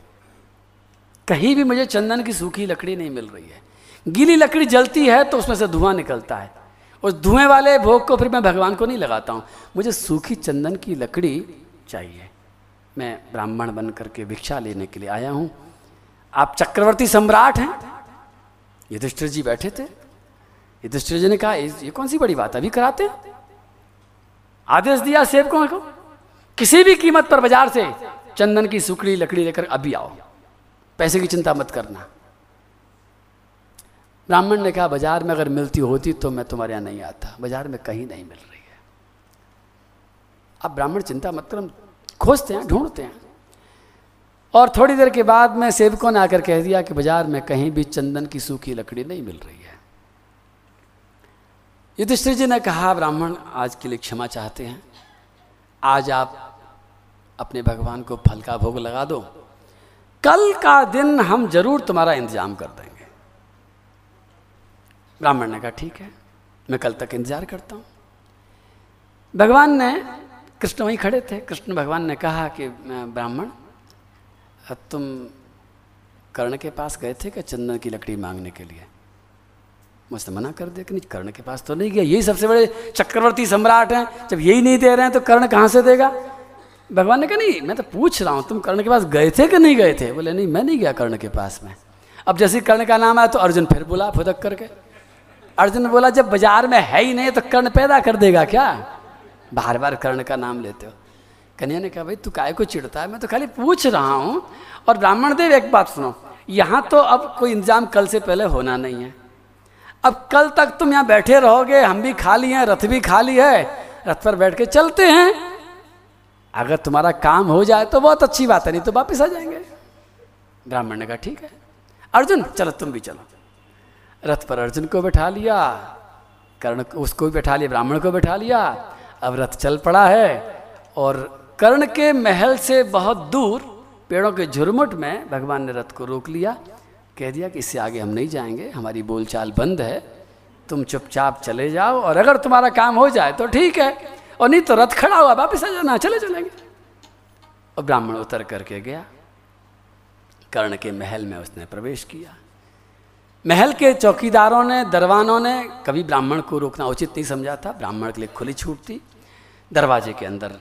कहीं भी मुझे चंदन की सूखी लकड़ी नहीं मिल रही है। गीली लकड़ी जलती है तो उसमें से धुआं निकलता है, उस धुएं वाले भोग को फिर मैं भगवान को नहीं लगाता हूँ। मुझे सूखी चंदन की लकड़ी चाहिए। मैं ब्राह्मण बन करके भिक्षा लेने के लिए आया हूँ। आप चक्रवर्ती सम्राट हैं। युधिष्ठिर जी बैठे थे। युधिष्ठिर जी ने कहा ये कौन सी बड़ी बात, अभी कराते हैं। आदेश दिया सेवकों को किसी भी कीमत पर बाजार से चंदन की सूखी लकड़ी लेकर अभी आओ, पैसे की चिंता मत करना। ब्राह्मण ने कहा बाजार में अगर मिलती होती तो मैं तुम्हारे यहाँ नहीं आता, बाजार में कहीं नहीं मिल रही है। अब ब्राह्मण चिंता मत कर, हम खोजते हैं ढूंढते हैं। और थोड़ी देर के बाद में सेवकों ने आकर कह दिया कि बाजार में कहीं भी चंदन की सूखी लकड़ी नहीं मिल रही है। युधिष्ठिर जी ने कहा ब्राह्मण आज के लिए क्षमा चाहते हैं, आज आप अपने भगवान को फल का भोग लगा दो, कल का दिन हम जरूर तुम्हारा इंतजाम कर देंगे। ब्राह्मण ने कहा ठीक है, मैं कल तक इंतजार करता हूँ। भगवान ने, कृष्ण वहीं खड़े थे, कृष्ण भगवान ने कहा कि ब्राह्मण तुम कर्ण के पास गए थे क्या चंदन की लकड़ी मांगने के लिए? मुझसे मना कर दिया कि नहीं, कर्ण के पास तो नहीं गया, यही सबसे बड़े चक्रवर्ती सम्राट हैं, जब यही नहीं दे रहे हैं तो कर्ण कहाँ से देगा। भगवान ने कहा नहीं मैं तो पूछ रहा हूँ तुम कर्ण के पास गए थे कि नहीं गए थे? बोले नहीं मैं नहीं गया कर्ण के पास में। अब जैसे कर्ण का नाम आया तो अर्जुन फिर बोला फुदक करके। अर्जुन ने बोला जब बाजार में है ही नहीं तो कर्ण पैदा कर देगा क्या, बार बार कर्ण का नाम लेते हो। कन्हैया ने कहा भाई तू काहे को चिढ़ता है, मैं तो खाली पूछ रहा हूँ। और ब्राह्मण देव एक बात सुनो, यहाँ तो अब कोई इंतजाम कल से पहले होना नहीं है, अब कल तक तुम यहाँ बैठे रहोगे, हम भी खाली हैं, रथ भी खाली है, रथ पर बैठ के चलते हैं। अगर तुम्हारा काम हो जाए तो बहुत अच्छी बात है, नहीं तो वापस आ जाएंगे। ब्राह्मण ने कहा ठीक है अर्जुन चलो तुम भी चलो। रथ पर अर्जुन को बैठा लिया, कर्ण उसको भी बैठा लिया, ब्राह्मण को बैठा लिया। अब रथ चल पड़ा है, और कर्ण के महल से बहुत दूर पेड़ों के झुरमुट में भगवान ने रथ को रोक लिया। कह दिया कि इससे आगे हम नहीं जाएंगे, हमारी बोलचाल बंद है, तुम चुपचाप चले जाओ, और अगर तुम्हारा काम हो जाए तो ठीक है, और नहीं तो रथ खड़ा हुआ वापस आ जाना, चले चलेंगे। और ब्राह्मण उतर करके गया, कर्ण के महल में उसने प्रवेश किया। महल के चौकीदारों ने, दरवानों ने कभी ब्राह्मण को रोकना उचित नहीं समझा था, ब्राह्मण के लिए खुली छूट थी। दरवाजे के अंदर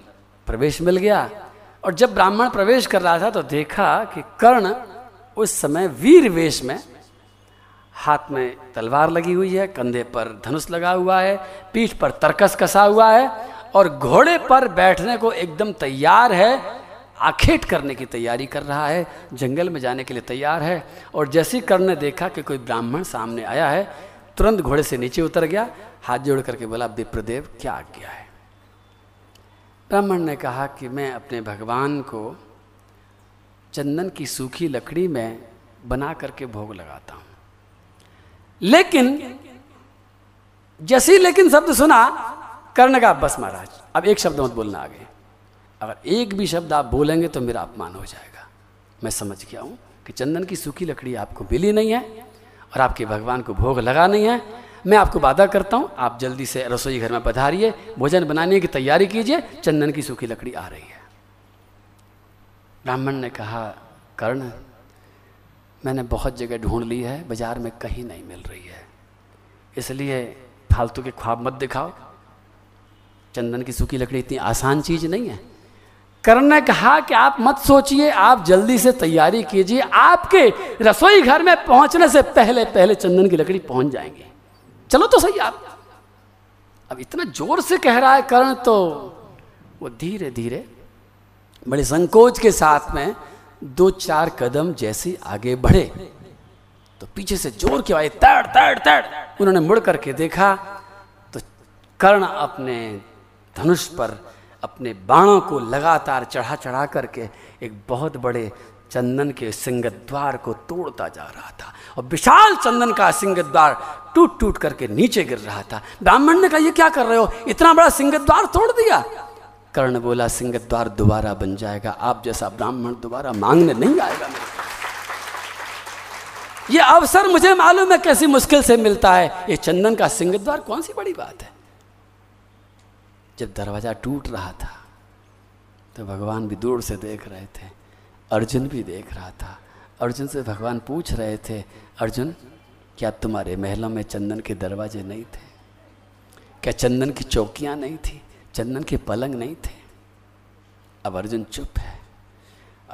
प्रवेश मिल गया, और जब ब्राह्मण प्रवेश कर रहा था तो देखा कि कर्ण उस समय वीर वेश में, हाथ में तलवार लगी हुई है, कंधे पर धनुष लगा हुआ है, पीठ पर तरकस कसा हुआ है, और घोड़े पर बैठने को एकदम तैयार है, आखेट करने की तैयारी कर रहा है, जंगल में जाने के लिए तैयार है। और जैसे ही कर्ण ने देखा कि कोई ब्राह्मण सामने आया है, तुरंत घोड़े से नीचे उतर गया, हाथ जोड़ करके बोला विप्रदेव क्या आज्ञा है? ब्राह्मण ने कहा कि मैं अपने भगवान को चंदन की सूखी लकड़ी में बना करके भोग लगाता हूँ, लेकिन जैसी लेकिन शब्द सुना कर्ण का, बस महाराज अब एक शब्द मत बोलना आगे, अगर एक भी शब्द आप बोलेंगे तो मेरा अपमान हो जाएगा। मैं समझ गया हूँ कि चंदन की सूखी लकड़ी आपको मिली नहीं है और आपके भगवान को भोग लगा नहीं है। मैं आपको वादा करता हूँ आप जल्दी से रसोई घर में पधारिए, भोजन बनाने की तैयारी कीजिए, चंदन की सूखी लकड़ी आ रही है। ब्राह्मण ने कहा कर्ण मैंने बहुत जगह ढूंढ ली है, बाज़ार में कहीं नहीं मिल रही है, इसलिए फालतू के ख्वाब मत दिखाओ। चंदन की सूखी लकड़ी इतनी आसान चीज़ नहीं है। करण ने कहा कि आप मत सोचिए, आप जल्दी से तैयारी कीजिए, आपके रसोई घर में पहुंचने से पहले पहले चंदन की लकड़ी पहुंच जाएंगे, चलो तो सही आप। अब इतना जोर से कह रहा है करण, तो वो धीरे धीरे बड़े संकोच के साथ में दो चार कदम जैसे आगे बढ़े तो पीछे से जोर की आवाज तड़ तड़ तड़। उन्होंने मुड़ करके देखा तो कर्ण अपने धनुष पर अपने बाणों को लगातार चढ़ा चढ़ा करके एक बहुत बड़े चंदन के सिंहद्वार को तोड़ता जा रहा था और विशाल चंदन का सिंहद्वार टूट टूट करके नीचे गिर रहा था। ब्राह्मण ने कहा, ये क्या कर रहे हो, इतना बड़ा सिंहद्वार तोड़ दिया। कर्ण बोला, सिंहद्वार दोबारा बन जाएगा, आप जैसा ब्राह्मण दोबारा मांगने नहीं आएगा। ये अवसर मुझे मालूम है कैसी मुश्किल से मिलता है, ये चंदन का सिंहद्वार कौन सी बड़ी बात है। जब दरवाजा टूट रहा था तो भगवान भी दूर से देख रहे थे, अर्जुन भी देख रहा था। अर्जुन से भगवान पूछ रहे थे, अर्जुन क्या तुम्हारे महलों में चंदन के दरवाजे नहीं थे, क्या चंदन की चौकियां नहीं थी, चंदन के पलंग नहीं थे। अब अर्जुन चुप है।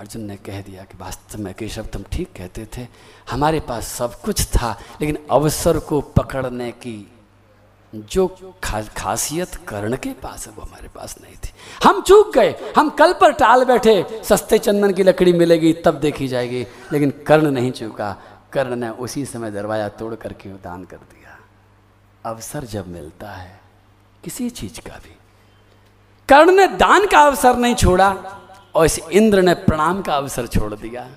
अर्जुन ने कह दिया कि वास्तव में केशव तुम ठीक कहते थे, हमारे पास सब कुछ था लेकिन अवसर को पकड़ने की जो खासियत कर्ण के पास है वो हमारे पास नहीं थी, हम चूक गए, हम कल पर टाल बैठे, सस्ते चंदन की लकड़ी मिलेगी तब देखी जाएगी। लेकिन कर्ण नहीं चूका, कर्ण ने उसी समय दरवाजा तोड़ करके उदान कर दिया। अवसर जब मिलता है किसी चीज़ का भी, कर्ण ने दान का अवसर नहीं छोड़ा और इस इंद्र ने प्रणाम का अवसर छोड़ दिया।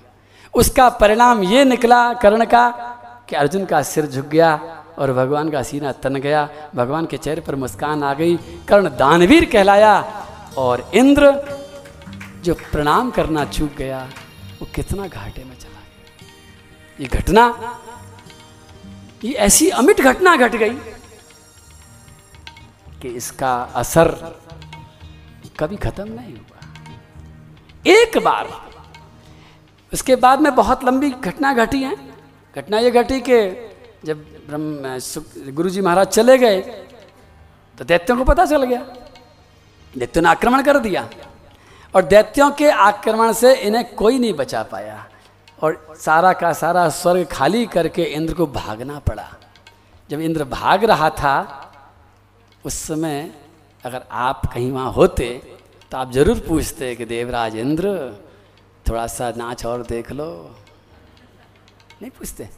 उसका परिणाम ये निकला कर्ण का कि अर्जुन का सिर झुक गया और भगवान का सीना तन गया, भगवान के चेहरे पर मुस्कान आ गई, कर्ण दानवीर कहलाया। और इंद्र जो प्रणाम करना चूक गया वो कितना घाटे में चला गया। ये घटना, ये ऐसी अमिट घटना घट गई कि इसका असर कभी खत्म नहीं हुआ। एक बार उसके बाद में बहुत लंबी घटना घटी है। घटना ये घटी कि जब ब्रह्म गुरु जी महाराज चले गए तो दैत्यों को पता चल गया, दैत्यों ने आक्रमण कर दिया और दैत्यों के आक्रमण से इन्हें कोई नहीं बचा पाया और सारा का सारा स्वर्ग खाली करके इंद्र को भागना पड़ा। जब इंद्र भाग रहा था उस समय अगर आप कहीं वहाँ होते तो आप ज़रूर पूछते कि देवराज इंद्र थोड़ा सा नाच और देख लो। नहीं पूछते,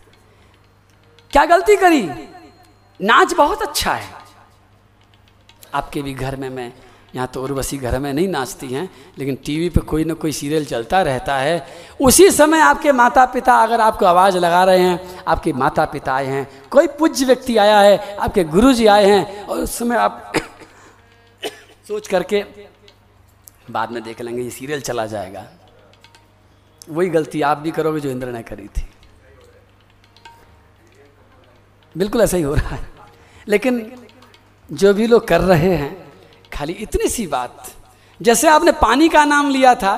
क्या गलती करी, नाच बहुत अच्छा है। आपके भी घर में, मैं यहाँ तो उर्वशी घर में नहीं नाचती हैं लेकिन टीवी पे कोई ना कोई सीरियल चलता रहता है। उसी समय आपके माता पिता अगर आपको आवाज़ लगा रहे हैं, आपके माता पिता आए हैं, कोई पूज्य व्यक्ति आया है, आपके गुरु जी आए हैं और उस समय आप सोच करके बाद में देख लेंगे, ये सीरियल चला जाएगा। वही गलती आप भी करोगे जो इंद्र ने करी थी, बिल्कुल ऐसा ही हो रहा है। लेकिन जो भी लोग कर रहे हैं खाली इतनी सी बात, जैसे आपने पानी का नाम लिया था,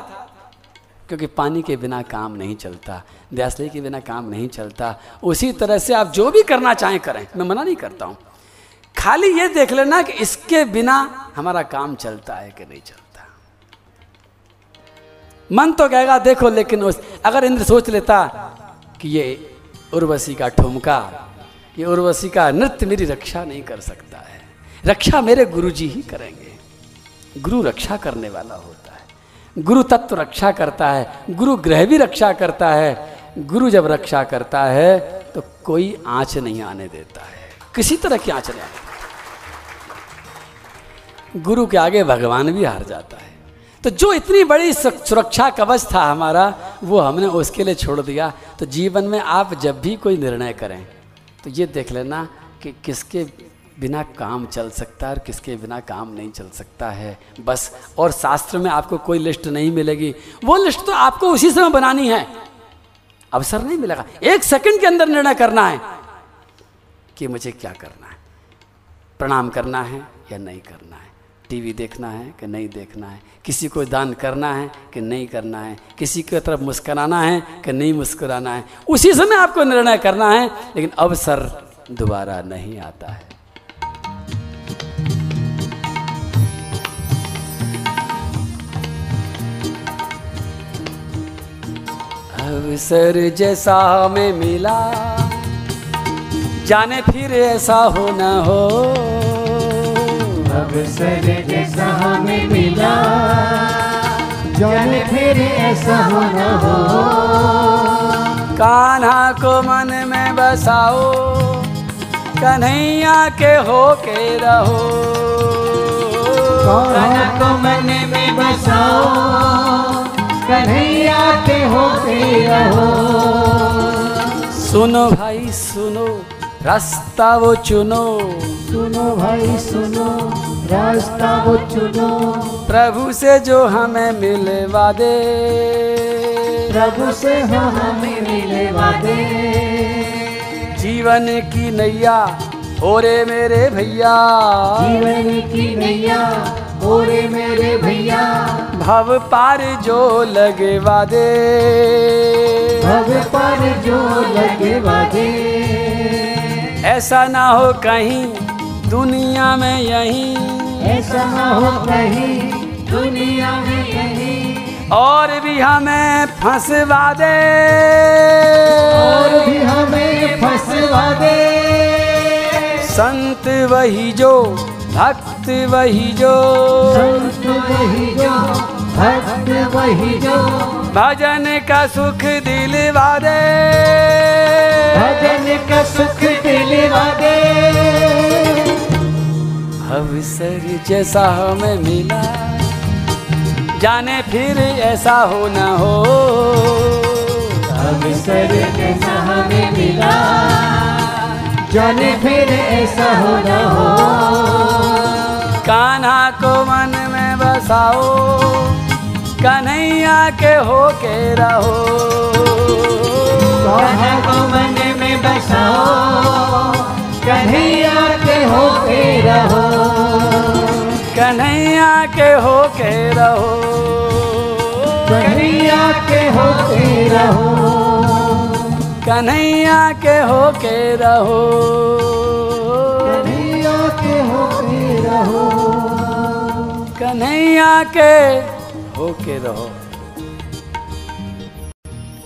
क्योंकि पानी के बिना काम नहीं चलता, दयासले के बिना काम नहीं चलता, उसी तरह से आप जो भी करना चाहें करें, मैं मना नहीं करता हूँ, खाली ये देख लेना कि इसके बिना हमारा काम चलता है कि नहीं चलता। मन तो कहेगा देखो, लेकिन उस अगर इंद्र सोच लेता कि ये उर्वशी का ठुमका, ये उर्वशी का नृत्य मेरी रक्षा नहीं कर सकता है, रक्षा मेरे गुरुजी ही करेंगे। गुरु रक्षा करने वाला होता है, गुरु तत्व रक्षा करता है, गुरु ग्रह भी रक्षा करता है। गुरु जब रक्षा करता है तो कोई आँच नहीं आने देता है, किसी तरह की आँच नहीं आने देता। गुरु के आगे भगवान भी हार जाता है। तो जो इतनी बड़ी सुरक्षा कवच था हमारा वो हमने उसके लिए छोड़ दिया। तो जीवन में आप जब भी कोई निर्णय करें तो ये देख लेना कि किसके बिना काम चल सकता है और किसके बिना काम नहीं चल सकता है, बस। और शास्त्र में आपको कोई लिस्ट नहीं मिलेगी, वो लिस्ट तो आपको उसी समय बनानी है, अवसर नहीं मिलेगा। एक सेकंड के अंदर निर्णय करना है कि मुझे क्या करना है, प्रणाम करना है या नहीं करना है, टीवी देखना है कि नहीं देखना है, किसी को दान करना है कि नहीं करना है, किसी की तरफ मुस्कुराना है कि नहीं मुस्कुराना है, उसी समय आपको निर्णय करना है। लेकिन अवसर दोबारा नहीं आता है। अवसर जैसा हमें मिला, जाने फिर ऐसा हो न हो। अवसर जैसा हमें मिला, जाने फिर ऐसा हो न हो। कान्हा को मन में बसाओ, कन्हैया के हो के रहो। कान्हा को मन में बसाओ, कन्हैया के होते रहो। सुनो भाई सुनो रास्ता वो चुनो, सुनो भाई सुनो रास्ता वो चुनो। प्रभु से जो हमें मिलवा दे, प्रभु से जो हमें मिलवा दे। जीवन की नैया ओरे मेरे भैया, जीवन की नैया ओरे मेरे भैया। भव पार जो लगवा दे, भव पार जो लगवा दे। ऐसा ना हो कहीं दुनिया में यहीं, ऐसा ना हो कहीं दुनिया में यहीं। और भी हमें फंसवा दे, और भी हमें फंसवा दे। संत वही जो भक्त वही जो, संत वही जो भक्त वही जो। भजन का सुख दिलवा दे, भजन का सुख दिलवा दे। अवसर जैसा हमें मिला, जाने फिर ऐसा हो ना हो। अवसर जैसा हमें मिला, जाने फिर ऐसा हो ना हो। कान्हा को मन में बसाओ, कन्हैया के हो के रहो। कान्हा को मन में बसाओ, कन्हैया के हो के रहो। कन्हैया के हो के रहो, कन्हैया के हो के रहो। कन्हैया के हो के रहो, कन्हैया के हो के रहो, कन्हैया के हो के रहो।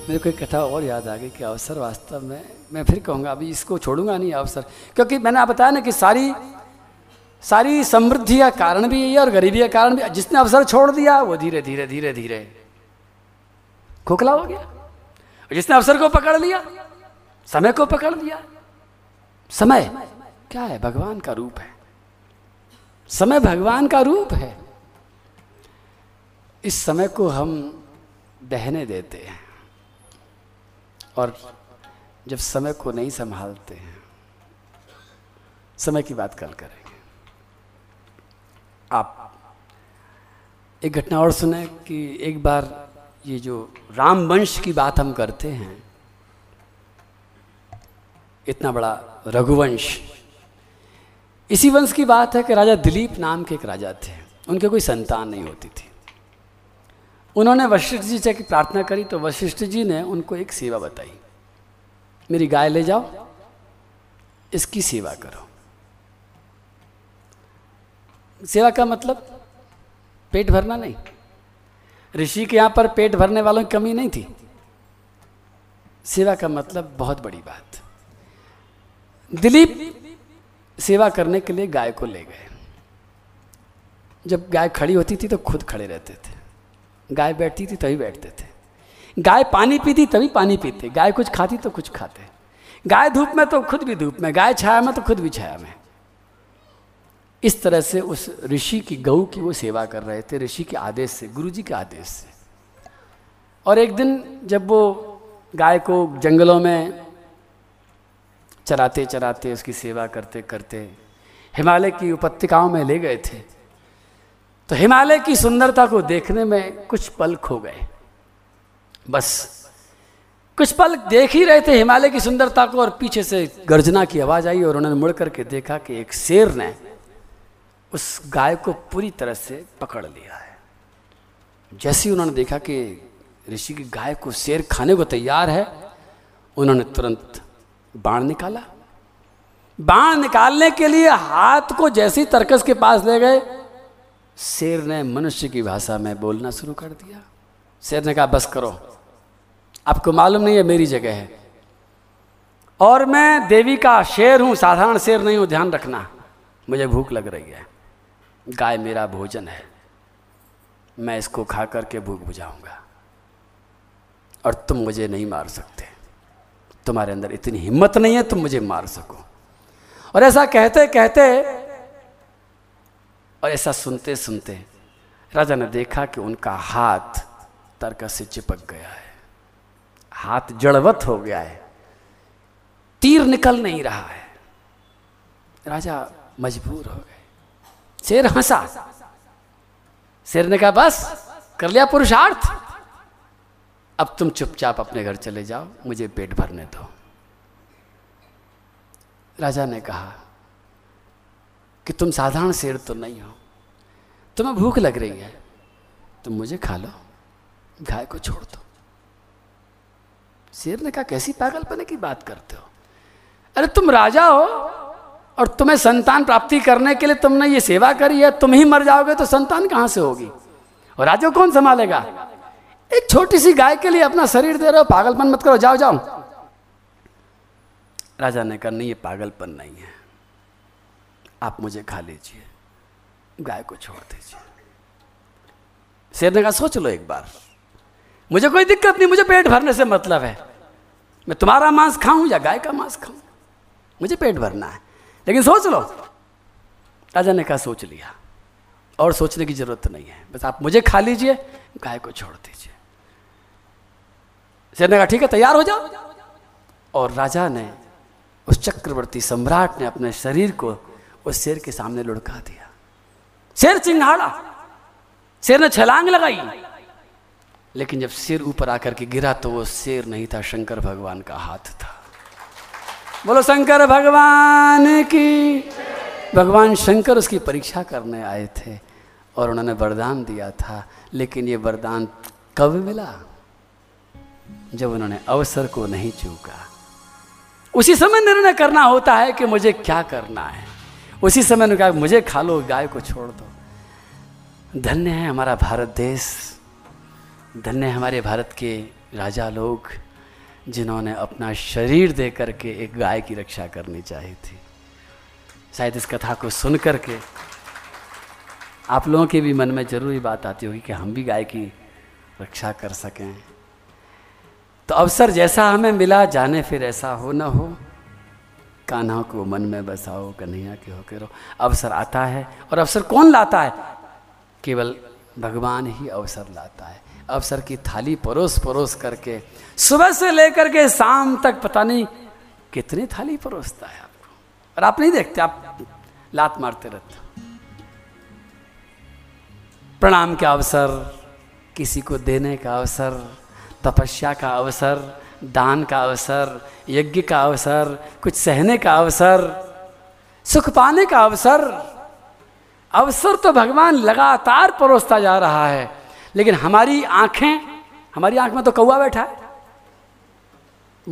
मेरे को एक कथा और याद आ गई कि अवसर वास्तव में मैं फिर कहूँगा, अभी इसको छोड़ूंगा नहीं अवसर, क्योंकि मैंने आप बताया ना कि सारी सारी समृद्धि का कारण भी यही है और गरीबी का कारण भी। जिसने अवसर छोड़ दिया वो धीरे धीरे धीरे धीरे खोखला हो गया। जिसने अवसर को पकड़ लिया, समय को पकड़ लिया। समय क्या है? भगवान का रूप है। समय भगवान का रूप है। इस समय को हम बहने देते हैं और जब समय को नहीं संभालते हैं, समय की बात कल करेंगे। आप एक घटना और सुने कि एक बार ये जो राम वंश की बात हम करते हैं, इतना बड़ा रघुवंश, इसी वंश की बात है कि राजा दिलीप नाम के एक राजा थे। उनके कोई संतान नहीं होती थी। उन्होंने वशिष्ठ जी से प्रार्थना करी तो वशिष्ठ जी ने उनको एक सेवा बताई, मेरी गाय ले जाओ, इसकी सेवा करो। सेवा का मतलब पेट भरना नहीं। ऋषि के यहाँ पर पेट भरने वालों की कमी नहीं थी। सेवा का मतलब बहुत बड़ी बात। दिलीप सेवा करने के लिए गाय को ले गए। जब गाय खड़ी होती थी तो खुद खड़े रहते थे, गाय बैठती थी तभी बैठते थे, गाय पानी पीती तभी पानी पीते, गाय कुछ खाती तो कुछ खाते, गाय धूप में तो खुद भी धूप में, गाय छाया में तो खुद भी छाया में। इस तरह से उस ऋषि की गऊ की वो सेवा कर रहे थे, ऋषि के आदेश से, गुरुजी के आदेश से। और एक दिन जब वो गाय को जंगलों में चराते चराते, उसकी सेवा करते करते हिमालय की उपत्यकाओं में ले गए थे, तो हिमालय की सुंदरता को देखने में कुछ पल खो गए। बस कुछ पल देख ही रहे थे हिमालय की सुंदरता को, और पीछे से गर्जना की आवाज़ आई और उन्होंने मुड़ करके देखा कि एक शेर ने उस गाय को पूरी तरह से पकड़ लिया है। जैसे ही उन्होंने देखा कि ऋषि की गाय को शेर खाने को तैयार है, उन्होंने तुरंत बाण निकाला बाण निकालने के लिए हाथ को जैसी तरकस के पास ले गए, शेर ने मनुष्य की भाषा में बोलना शुरू कर दिया। शेर ने कहा बस करो, आपको मालूम नहीं है मेरी जगह है और मैं देवी का शेर हूँ, साधारण शेर नहीं हूँ, ध्यान रखना। मुझे भूख लग रही है, गाय मेरा भोजन है, मैं इसको खा करके भूख बुझाऊंगा और तुम मुझे नहीं मार सकते, तुम्हारे अंदर इतनी हिम्मत नहीं है तुम मुझे मार सको। और ऐसा कहते कहते और ऐसा सुनते सुनते राजा ने देखा कि उनका हाथ तरकस से चिपक गया है, हाथ जड़वत हो गया है, तीर निकल नहीं रहा है। राजा मजबूर हो गए। शेर हंसा, शेर ने कहा बस कर लिया पुरुषार्थ, अब तुम चुपचाप अपने घर चले जाओ, मुझे पेट भरने दो। राजा ने कहा कि तुम साधारण शेर तो नहीं हो, तुम्हें भूख लग रही है, तुम मुझे खा लो, गाय को छोड़ दो। शेर ने कहा कैसी पागलपने की बात करते हो, अरे तुम राजा हो और तुम्हें संतान प्राप्ति करने के लिए तुमने ये सेवा करी है, तुम ही मर जाओगे तो संतान कहाँ से होगी और राजा कौन संभालेगा? एक छोटी सी गाय के लिए अपना शरीर दे रहे हो, पागलपन मत करो, जाओ जाओ। राजा ने कहा नहीं, ये पागलपन नहीं है, आप मुझे खा लीजिए, गाय को छोड़ दीजिए। शेर ने कहा सोच लो एक बार, मुझे कोई दिक्कत नहीं, मुझे पेट भरने से मतलब है, मैं तुम्हारा मांस खाऊं या गाय का मांस खाऊं, मुझे पेट भरना है, लेकिन सोच लो। राजा ने कहा सोच लिया और सोचने की जरूरत नहीं है, बस आप मुझे खा लीजिए, गाय को छोड़ दीजिए। शेर ने कहा ठीक है, तैयार हो जाओ। और राजा ने, उस चक्रवर्ती सम्राट ने अपने शरीर को उस शेर के सामने लुढ़का दिया। शेर चिंघाड़ा, शेर ने छलांग लगाई, लेकिन जब शेर ऊपर आकर के गिरा तो वो शेर नहीं था, शंकर भगवान का हाथ था। बोलो शंकर भगवान की। भगवान शंकर उसकी परीक्षा करने आए थे और उन्होंने वरदान दिया था, लेकिन ये वरदान कब मिला? जब उन्होंने अवसर को नहीं चूका। उसी समय निर्णय करना होता है कि मुझे क्या करना है, उसी समय उन्होंने कहा मुझे खा लो, गाय को छोड़ दो। धन्य है हमारा भारत देश, धन्य है हमारे भारत के राजा लोग, जिन्होंने अपना शरीर दे करके एक गाय की रक्षा करनी चाहिए थी। शायद इस कथा को सुन करके आप लोगों के भी मन में जरूर ये बात आती होगी कि हम भी गाय की रक्षा कर सकें। तो अवसर जैसा हमें मिला, जाने फिर ऐसा हो न हो, कान्हा को मन में बसाओ, कन्हैया के होके रहो। अवसर आता है, और अवसर कौन लाता है? केवल भगवान ही अवसर लाता है। अवसर की थाली परोस परोस करके सुबह से लेकर के शाम तक पता नहीं कितनी थाली परोसता है आपको, और आप नहीं देखते, आप लात मारते रहते। प्रणाम का अवसर, किसी को देने का अवसर, तपस्या का अवसर, दान का अवसर, यज्ञ का अवसर, कुछ सहने का अवसर, सुख पाने का अवसर। अवसर तो भगवान लगातार परोसता जा रहा है, लेकिन हमारी आंखें, हमारी आंख में तो कौवा बैठा है,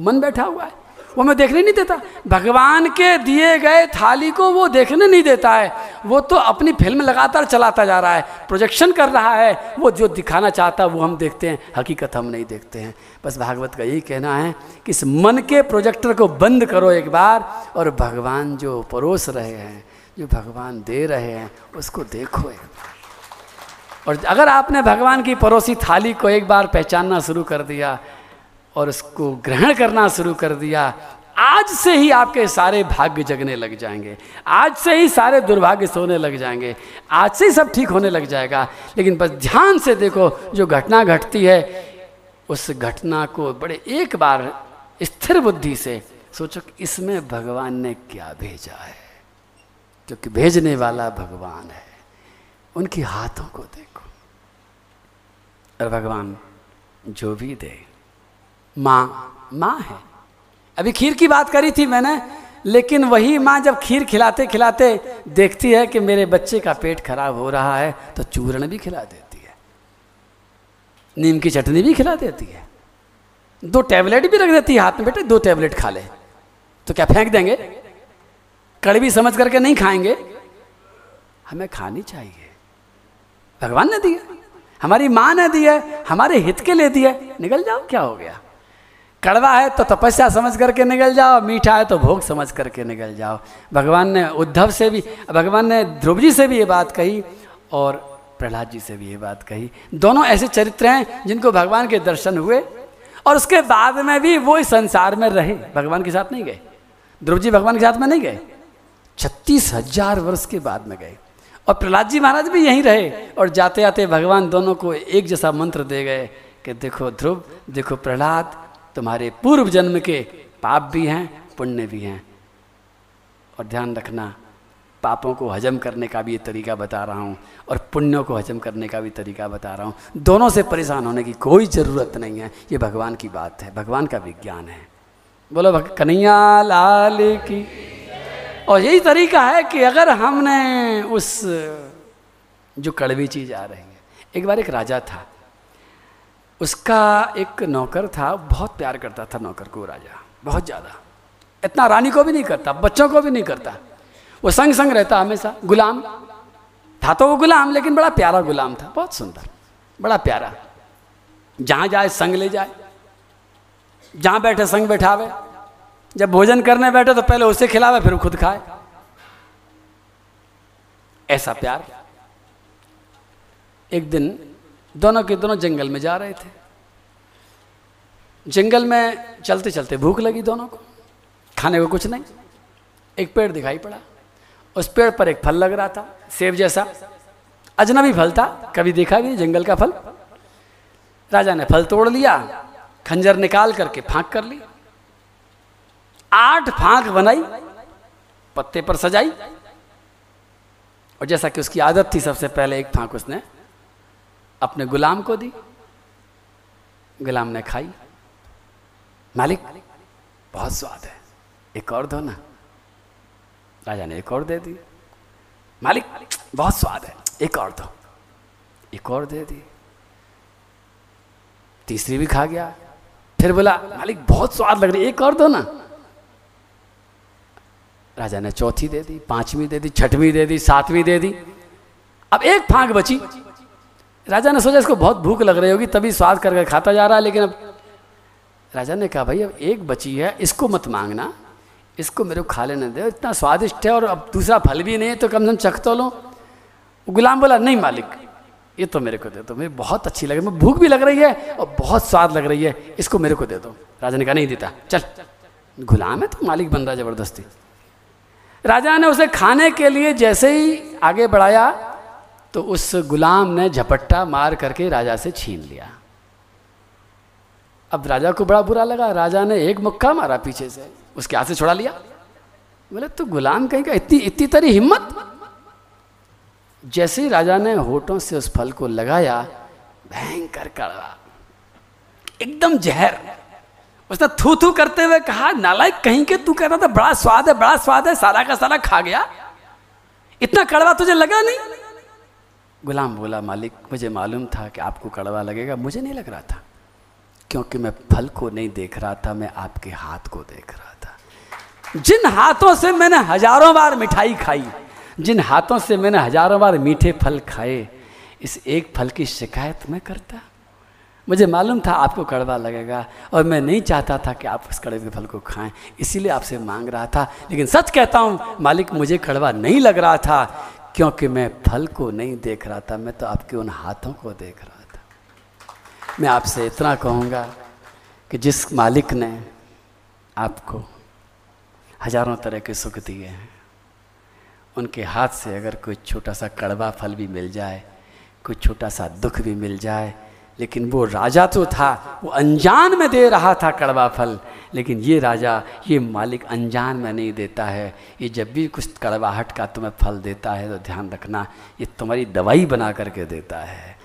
मन बैठा हुआ है, वो हमें देखने नहीं देता। भगवान के दिए गए थाली को वो देखने नहीं देता है, वो तो अपनी फिल्म लगातार चलाता जा रहा है, प्रोजेक्शन कर रहा है। वो जो दिखाना चाहता है वो हम देखते हैं, हकीकत हम नहीं देखते हैं। बस भागवत का यही कहना है कि इस मन के प्रोजेक्टर को बंद करो एक बार, और भगवान जो परोस रहे हैं, जो भगवान दे रहे हैं, उसको देखो एक बार। और अगर आपने भगवान की परोसी थाली को एक बार पहचानना शुरू कर दिया और उसको ग्रहण करना शुरू कर दिया, आज से ही आपके सारे भाग्य जगने लग जाएंगे, आज से ही सारे दुर्भाग्य सोने लग जाएंगे, आज से ही सब ठीक होने लग जाएगा। लेकिन बस ध्यान से देखो, जो घटना घटती है उस घटना को बड़े एक बार स्थिर बुद्धि से सोचो कि इसमें भगवान ने क्या भेजा है, क्योंकि भेजने वाला भगवान है। उनके हाथों को देखो, और भगवान जो भी दे, माँ माँ है। अभी खीर की बात करी थी मैंने, लेकिन वही माँ जब खीर खिलाते खिलाते देखती है कि मेरे बच्चे का पेट खराब हो रहा है, तो चूर्ण भी खिला देती है, नीम की चटनी भी खिला देती है, दो टैबलेट भी रख देती है हाथ में, बेटे दो टैबलेट खा ले। तो क्या फेंक देंगे? कड़वी समझ करके नहीं खाएंगे, हमें खानी चाहिए। भगवान ने दिया, हमारी माँ ने दिया, हमारे हित के लिए दिया, निगल जाओ, क्या हो गया। कड़वा है तो तपस्या समझ करके निगल जाओ, मीठा है तो भोग समझ करके निगल जाओ। भगवान ने उद्धव से भी, भगवान ने ध्रुव जी से भी ये बात कही और प्रहलाद जी से भी ये बात कही। दोनों ऐसे चरित्र हैं जिनको भगवान के दर्शन हुए और उसके बाद में भी वो इस संसार में रहे, भगवान के साथ नहीं गए। ध्रुव जी भगवान के साथ में नहीं गए, छत्तीस हजार वर्ष के बाद में गए। और प्रहलाद जी महाराज भी यहीं रहे और जाते जाते भगवान दोनों को एक जैसा मंत्र दे गए कि देखो ध्रुव, देखो प्रहलाद, तुम्हारे पूर्व जन्म के पाप भी हैं, पुण्य भी हैं। और ध्यान रखना, पापों को हजम करने का भी ये तरीका बता रहा हूँ और पुण्यों को हजम करने का भी तरीका बता रहा हूँ। दोनों से परेशान होने की कोई ज़रूरत नहीं है। ये भगवान की बात है, भगवान का विज्ञान है। बोलो कन्हैया लाल की। और यही तरीका है कि अगर हमने उस जो कड़वी चीज़ आ रही है, एक बार एक राजा था, उसका एक नौकर था, बहुत प्यार करता था नौकर को राजा, बहुत ज़्यादा। इतना रानी को भी नहीं करता, बच्चों को भी नहीं करता, वो संग संग रहता हमेशा। गुलाम था तो वो गुलाम, लेकिन बड़ा प्यारा गुलाम था, बहुत सुंदर, बड़ा प्यारा। जहाँ जाए संग ले जाए, जहाँ बैठे संग बैठावे, जब भोजन करने बैठे तो पहले उसे खिलावे फिर खुद खाए, ऐसा प्यार। एक दिन दोनों के दोनों जंगल में जा रहे थे। जंगल में चलते चलते भूख लगी दोनों को, खाने को कुछ नहीं। एक पेड़ दिखाई पड़ा, उस पेड़ पर एक फल लग रहा था, सेब जैसा, अजनबी फल था, कभी देखा भी नहीं जंगल का फल। राजा ने फल तोड़ लिया, खंजर निकाल करके फांक कर ली, आठ फांक बनाई, पत्ते पर सजाई। और जैसा कि उसकी आदत थी, सबसे पहले एक फांक उसने अपने गुलाम को दी, गुलाम ने खाई। मालिक बहुत स्वाद है, एक और दो ना। राजा ने एक और दे दी। मालिक बहुत स्वाद है, एक और दो। एक और दे दी, तीसरी भी खा गया। फिर बोला मालिक बहुत स्वाद लग रही, एक और दो ना। राजा ने चौथी दे दी, पांचवी दे दी, छठवीं दे दी, सातवीं दे दी। अब एक फांक बची। राजा ने सोचा इसको बहुत भूख लग रही होगी तभी स्वाद करके खाता जा रहा है, लेकिन अब राजा ने कहा भाई अब एक बची है, इसको मत मांगना, इसको मेरे को खा लेने दे, इतना स्वादिष्ट है और अब दूसरा फल भी नहीं है तो कम से कम चख तो लो। गुलाम बोला नहीं मालिक, ये तो मेरे को दे दो, मुझे बहुत अच्छी लग रही, मुझे भूख भी लग रही है और बहुत स्वाद लग रही है, इसको मेरे को दे दो। राजा ने कहा नहीं देता, चल। गुलाम है तो मालिक बन रहा ज़बरदस्ती। राजा ने उसे खाने के लिए जैसे ही आगे बढ़ाया तो उस गुलाम ने झपट्टा मार करके राजा से छीन लिया। अब राजा को बड़ा बुरा लगा, राजा ने एक मुक्का मारा पीछे से, उसके हाथ से छुड़ा लिया। बोले तो गुलाम कहीं का, इतनी इतनी तेरी हिम्मत। जैसे ही राजा ने होठों से उस फल को लगाया, भयंकर कड़वा, एकदम जहर। उसने थू थू करते हुए कहा नालायक कहीं के, तू कह रहा था बड़ा स्वाद है, बड़ा स्वाद है, सारा का सारा खा गया, इतना कड़वा तुझे लगा नहीं। गुलाम बोला मालिक मुझे मालूम था कि आपको कड़वा लगेगा, मुझे नहीं लग रहा था क्योंकि मैं फल को नहीं देख रहा था, मैं आपके हाथ को देख रहा था। जिन हाथों से मैंने हजारों बार मिठाई खाई, जिन हाथों से मैंने हजारों बार मीठे फल खाए, इस एक फल की शिकायत मैं करता। मुझे मालूम था आपको कड़वा लगेगा और मैं नहीं चाहता था कि आप उस कड़वे के फल को खाएं, इसीलिए आपसे मांग रहा था। लेकिन सच कहता हूँ मालिक, मुझे कड़वा नहीं लग रहा था क्योंकि मैं फल को नहीं देख रहा था, मैं तो आपके उन हाथों को देख रहा था। मैं आपसे इतना कहूँगा कि जिस मालिक ने आपको हजारों तरह के सुख दिए हैं, उनके हाथ से अगर कोई छोटा सा कड़वा फल भी मिल जाए, कोई छोटा सा दुख भी मिल जाए, लेकिन वो राजा तो था, वो अनजान में दे रहा था कड़वा फल, लेकिन ये राजा, ये मालिक अनजान में नहीं देता है। ये जब भी कुछ कड़वाहट का तुम्हें फल देता है तो ध्यान रखना, ये तुम्हारी दवाई बना करके देता है।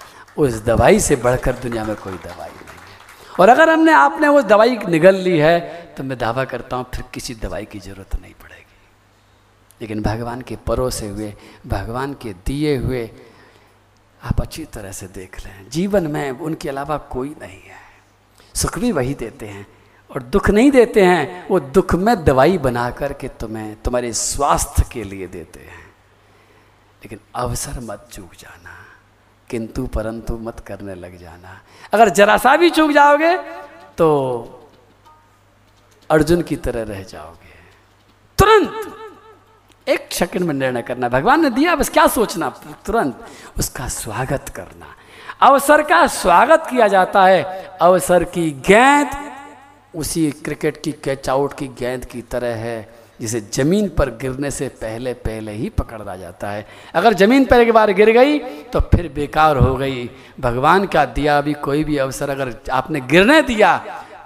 उस दवाई से बढ़कर दुनिया में कोई दवाई नहीं है। और अगर हमने आपने वो दवाई निगल ली है तो मैं दावा करता हूँ फिर किसी दवाई की ज़रूरत नहीं पड़ेगी। लेकिन भगवान के परोसे हुए, भगवान के दिए हुए आप अच्छी तरह से देख लें, जीवन में उनके अलावा कोई नहीं है। सुख भी वही देते हैं और दुख नहीं देते हैं, वो दुख में दवाई बना करके तुम्हें तुम्हारे स्वास्थ्य के लिए देते हैं। लेकिन अवसर मत चूक जाना, किंतु परंतु मत करने लग जाना। अगर जरा सा भी चूक जाओगे तो अर्जुन की तरह रह जाओगे। तुरंत एक सेकंड में निर्णय करना, भगवान ने दिया बस क्या सोचना, तुरंत उसका स्वागत करना। अवसर का स्वागत किया जाता है, अवसर की गेंद उसी क्रिकेट की कैच आउट की गेंद की तरह है जिसे जमीन पर गिरने से पहले पहले ही पकड़ा जाता है। अगर जमीन पर एक बार गिर गई तो फिर बेकार हो गई। भगवान का दिया भी कोई भी अवसर अगर आपने गिरने दिया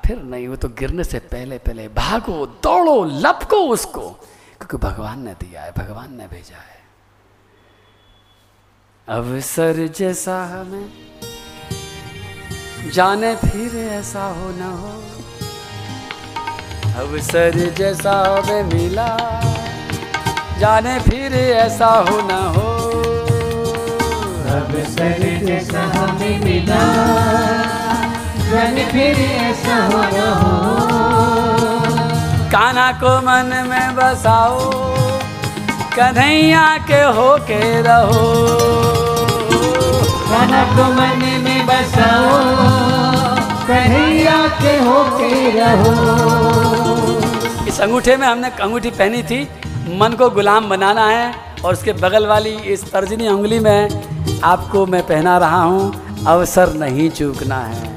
फिर नहीं हो तो गिरने से पहले पहले भागो, दौड़ो, लपको उसको, क्योंकि भगवान ने दिया है, भगवान ने भेजा है। अवसर जैसा हमें जाने फिर ऐसा हो ना हो, अवसर जैसा हमें मिला जाने फिर ऐसा हो ना हो, अवसर जैसा हमें मिला जाने फिर ऐसा हो ना हो। कान्हा को मन में बसाओ, कन्हैया के होके रहो, कान्हा को मन में बसाओ, कन्हैया के होके रहो। इस अंगूठे में हमने अंगूठी पहनी थी, मन को गुलाम बनाना है, और उसके बगल वाली इस तर्जनी उंगली में आपको मैं पहना रहा हूँ। अवसर नहीं चूकना है,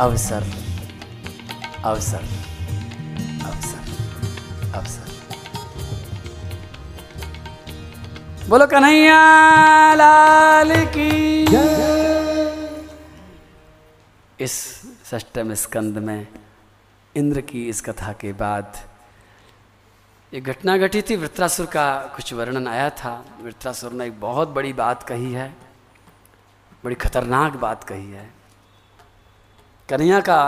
अवसर अवसर अवसर अवसर। बोलो कन्हैया लाल की। इस षष्ठम स्कंद में इंद्र की इस कथा के बाद ये घटना घटी थी, वृत्रासुर का कुछ वर्णन आया था। वृत्रासुर ने एक बहुत बड़ी बात कही है, बड़ी खतरनाक बात कही है। कन्हैया का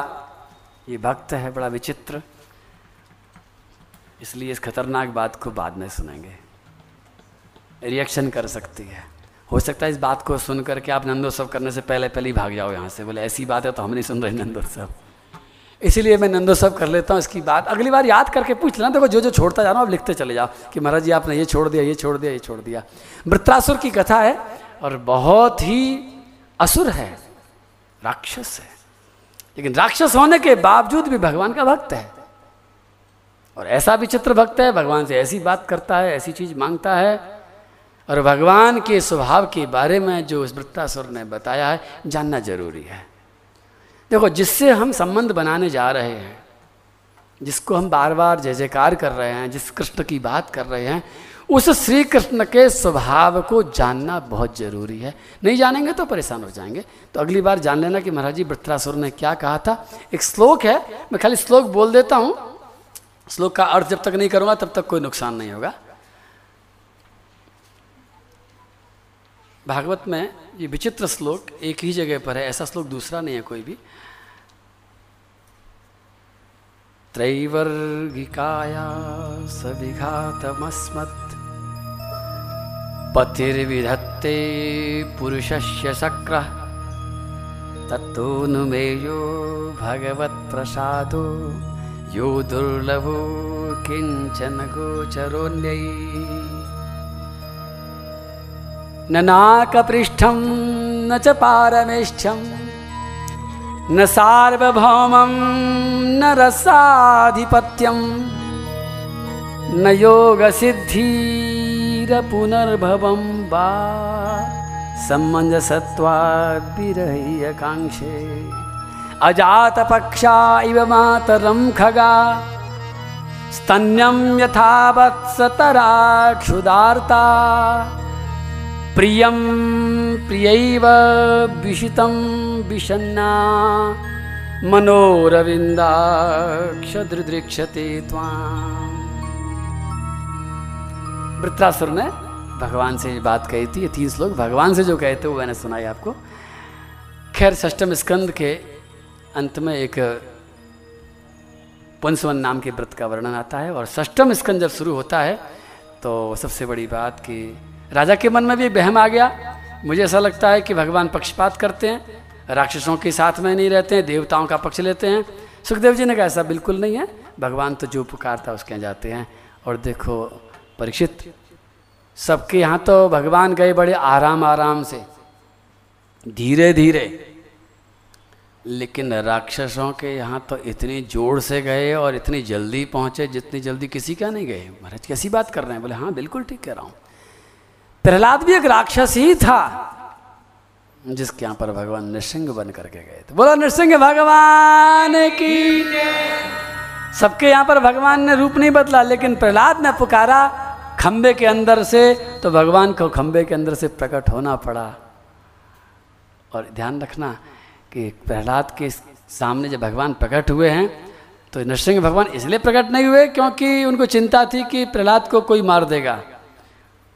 ये भक्त है बड़ा विचित्र, इसलिए इस खतरनाक बात को बाद में सुनेंगे, रिएक्शन कर सकती है। हो सकता है इस बात को सुन करके आप नंदोत्सव करने से पहले पहले ही भाग जाओ यहाँ से, बोले ऐसी बात है तो हम नहीं सुन रहे नंदोत्सव, इसीलिए मैं नंदोत्सव कर लेता हूँ। इसकी बात अगली बार याद करके पूछ लेना। देखो जो जो छोड़ता जा रहा हूँ आप लिखते चले जाओ कि महाराज जी आपने ये छोड़ दिया, ये छोड़ दिया, ये छोड़ दिया। वृत्रासुर की कथा है और बहुत ही असुर है, राक्षस है, लेकिन राक्षस होने के बावजूद भी भगवान का भक्त है, और ऐसा विचित्र भक्त है, भगवान से ऐसी बात करता है, ऐसी चीज़ मांगता है। और भगवान के स्वभाव के बारे में जो इस वृत्रासुर ने बताया है जानना जरूरी है। देखो जिससे हम संबंध बनाने जा रहे हैं, जिसको हम बार बार जय जयकार कर रहे हैं, जिस कृष्ण की बात कर रहे हैं, उस श्री कृष्ण के स्वभाव को जानना बहुत जरूरी है। नहीं जानेंगे तो परेशान हो जाएंगे। तो अगली बार जान लेना कि महाराज जी वृत्रासुर ने क्या कहा था। एक श्लोक है, मैं खाली श्लोक बोल देता हूँ, श्लोक का अर्थ जब तक नहीं करूँगा तब तक कोई नुकसान नहीं होगा। भागवत में ये विचित्र श्लोक एक ही जगह पर है, ऐसा श्लोक दूसरा नहीं है कोई भी। त्रैवर्गिकाया सविघातमस्मत् पतिर्विधत्ते पुरुषस्य शक्रः तत्तोऽनुमेयो भगवत्प्रसादो यो दुर्लभो किंचन गोचरोऽन्यैः। न नाकपृष्ठं न च पारमेष्ठ्यं न सार्वभौमं न रसाधिपत्यं न योगसिद्धिरपुनर्भवं वा समञ्जसत्वाद् विरह्यकाङ्क्षे अजातपक्षा इव मातरं खगा स्तन्यं यथा वत्सतराक्षुदार्ता प्रियं प्रियैव विषितं विषन्ना मनोरविन्दाक्षदृदृक्षते त्वाम्। वृत्रासुर ने भगवान से ये बात कही थी। ये तीन श्लोक भगवान से जो कहे थे वो मैंने सुनाई आपको। खैर षष्ठम स्कंद के अंत में एक पुंसवन नाम के व्रत का वर्णन आता है, और षष्ठम स्कंद जब शुरू होता है तो सबसे बड़ी बात कि राजा के मन में भी एक बहम आ गया, मुझे ऐसा लगता है कि भगवान पक्षपात करते हैं, राक्षसों के साथ में नहीं रहते हैं, देवताओं का पक्ष लेते हैं। सुखदेव जी ने कहा ऐसा बिल्कुल नहीं है, भगवान तो जो पुकारता उसके यहाँ जाते हैं। और देखो परीक्षित, सबके यहाँ तो भगवान गए बड़े आराम आराम से, धीरे धीरे, लेकिन राक्षसों के यहाँ तो इतनी जोर से गए और इतनी जल्दी पहुँचे जितनी जल्दी किसी का नहीं गए। महाराज कैसी बात कर रहे हैं? बोले हाँ बिल्कुल ठीक कह रहा हूँ, प्रहलाद भी एक राक्षस ही था जिसके यहाँ पर भगवान नृसिंह बन करके गए थे। बोला नृसिंह भगवान की। सबके यहाँ पर भगवान ने रूप नहीं बदला, लेकिन प्रहलाद ने पुकारा खम्बे के अंदर से तो भगवान को खम्बे के अंदर से प्रकट होना पड़ा। और ध्यान रखना कि प्रहलाद के सामने जब भगवान प्रकट हुए हैं तो नृसिंह भगवान इसलिए प्रकट नहीं हुए क्योंकि उनको चिंता थी कि प्रहलाद को कोई मार देगा,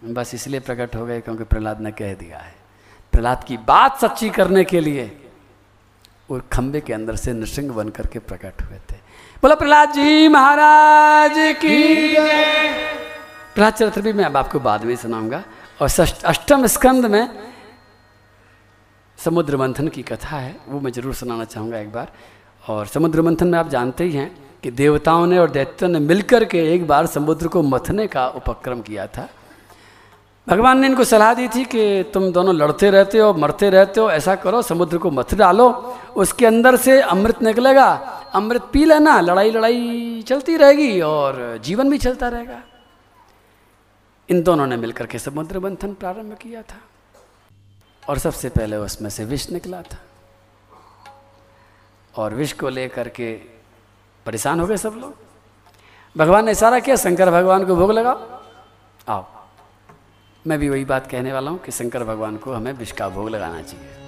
बस इसलिए प्रकट हो गए क्योंकि प्रहलाद ने कह दिया है। प्रहलाद की बात सच्ची करने के लिए वो खम्बे के अंदर से नृसिंह बन करके प्रकट हुए थे। बोला प्रहलाद जी महाराज की। प्रहलाद चरित्र भी मैं अब आपको बाद में सुनाऊंगा। और अष्टम स्कंद में समुद्र मंथन की कथा है, वो मैं जरूर सुनाना चाहूँगा एक बार। और समुद्र मंथन में आप जानते ही हैं कि देवताओं ने और दैत्यों ने मिलकर के एक बार समुद्र को मथने का उपक्रम किया था। भगवान ने इनको सलाह दी थी कि तुम दोनों लड़ते रहते हो, मरते रहते हो, ऐसा करो समुद्र को मथ डालो, उसके अंदर से अमृत निकलेगा, अमृत पी लेना, लड़ाई लड़ाई चलती रहेगी और जीवन भी चलता रहेगा। इन दोनों ने मिलकर के समुद्र मंथन प्रारंभ किया था और सबसे पहले उसमें से विष निकला था और विष को लेकर के परेशान हो गए सब लोग। भगवान ने इशारा किया शंकर भगवान को भोग लगाओ, आओ। मैं भी वही बात कहने वाला हूँ कि शंकर भगवान को हमें विष का भोग लगाना चाहिए।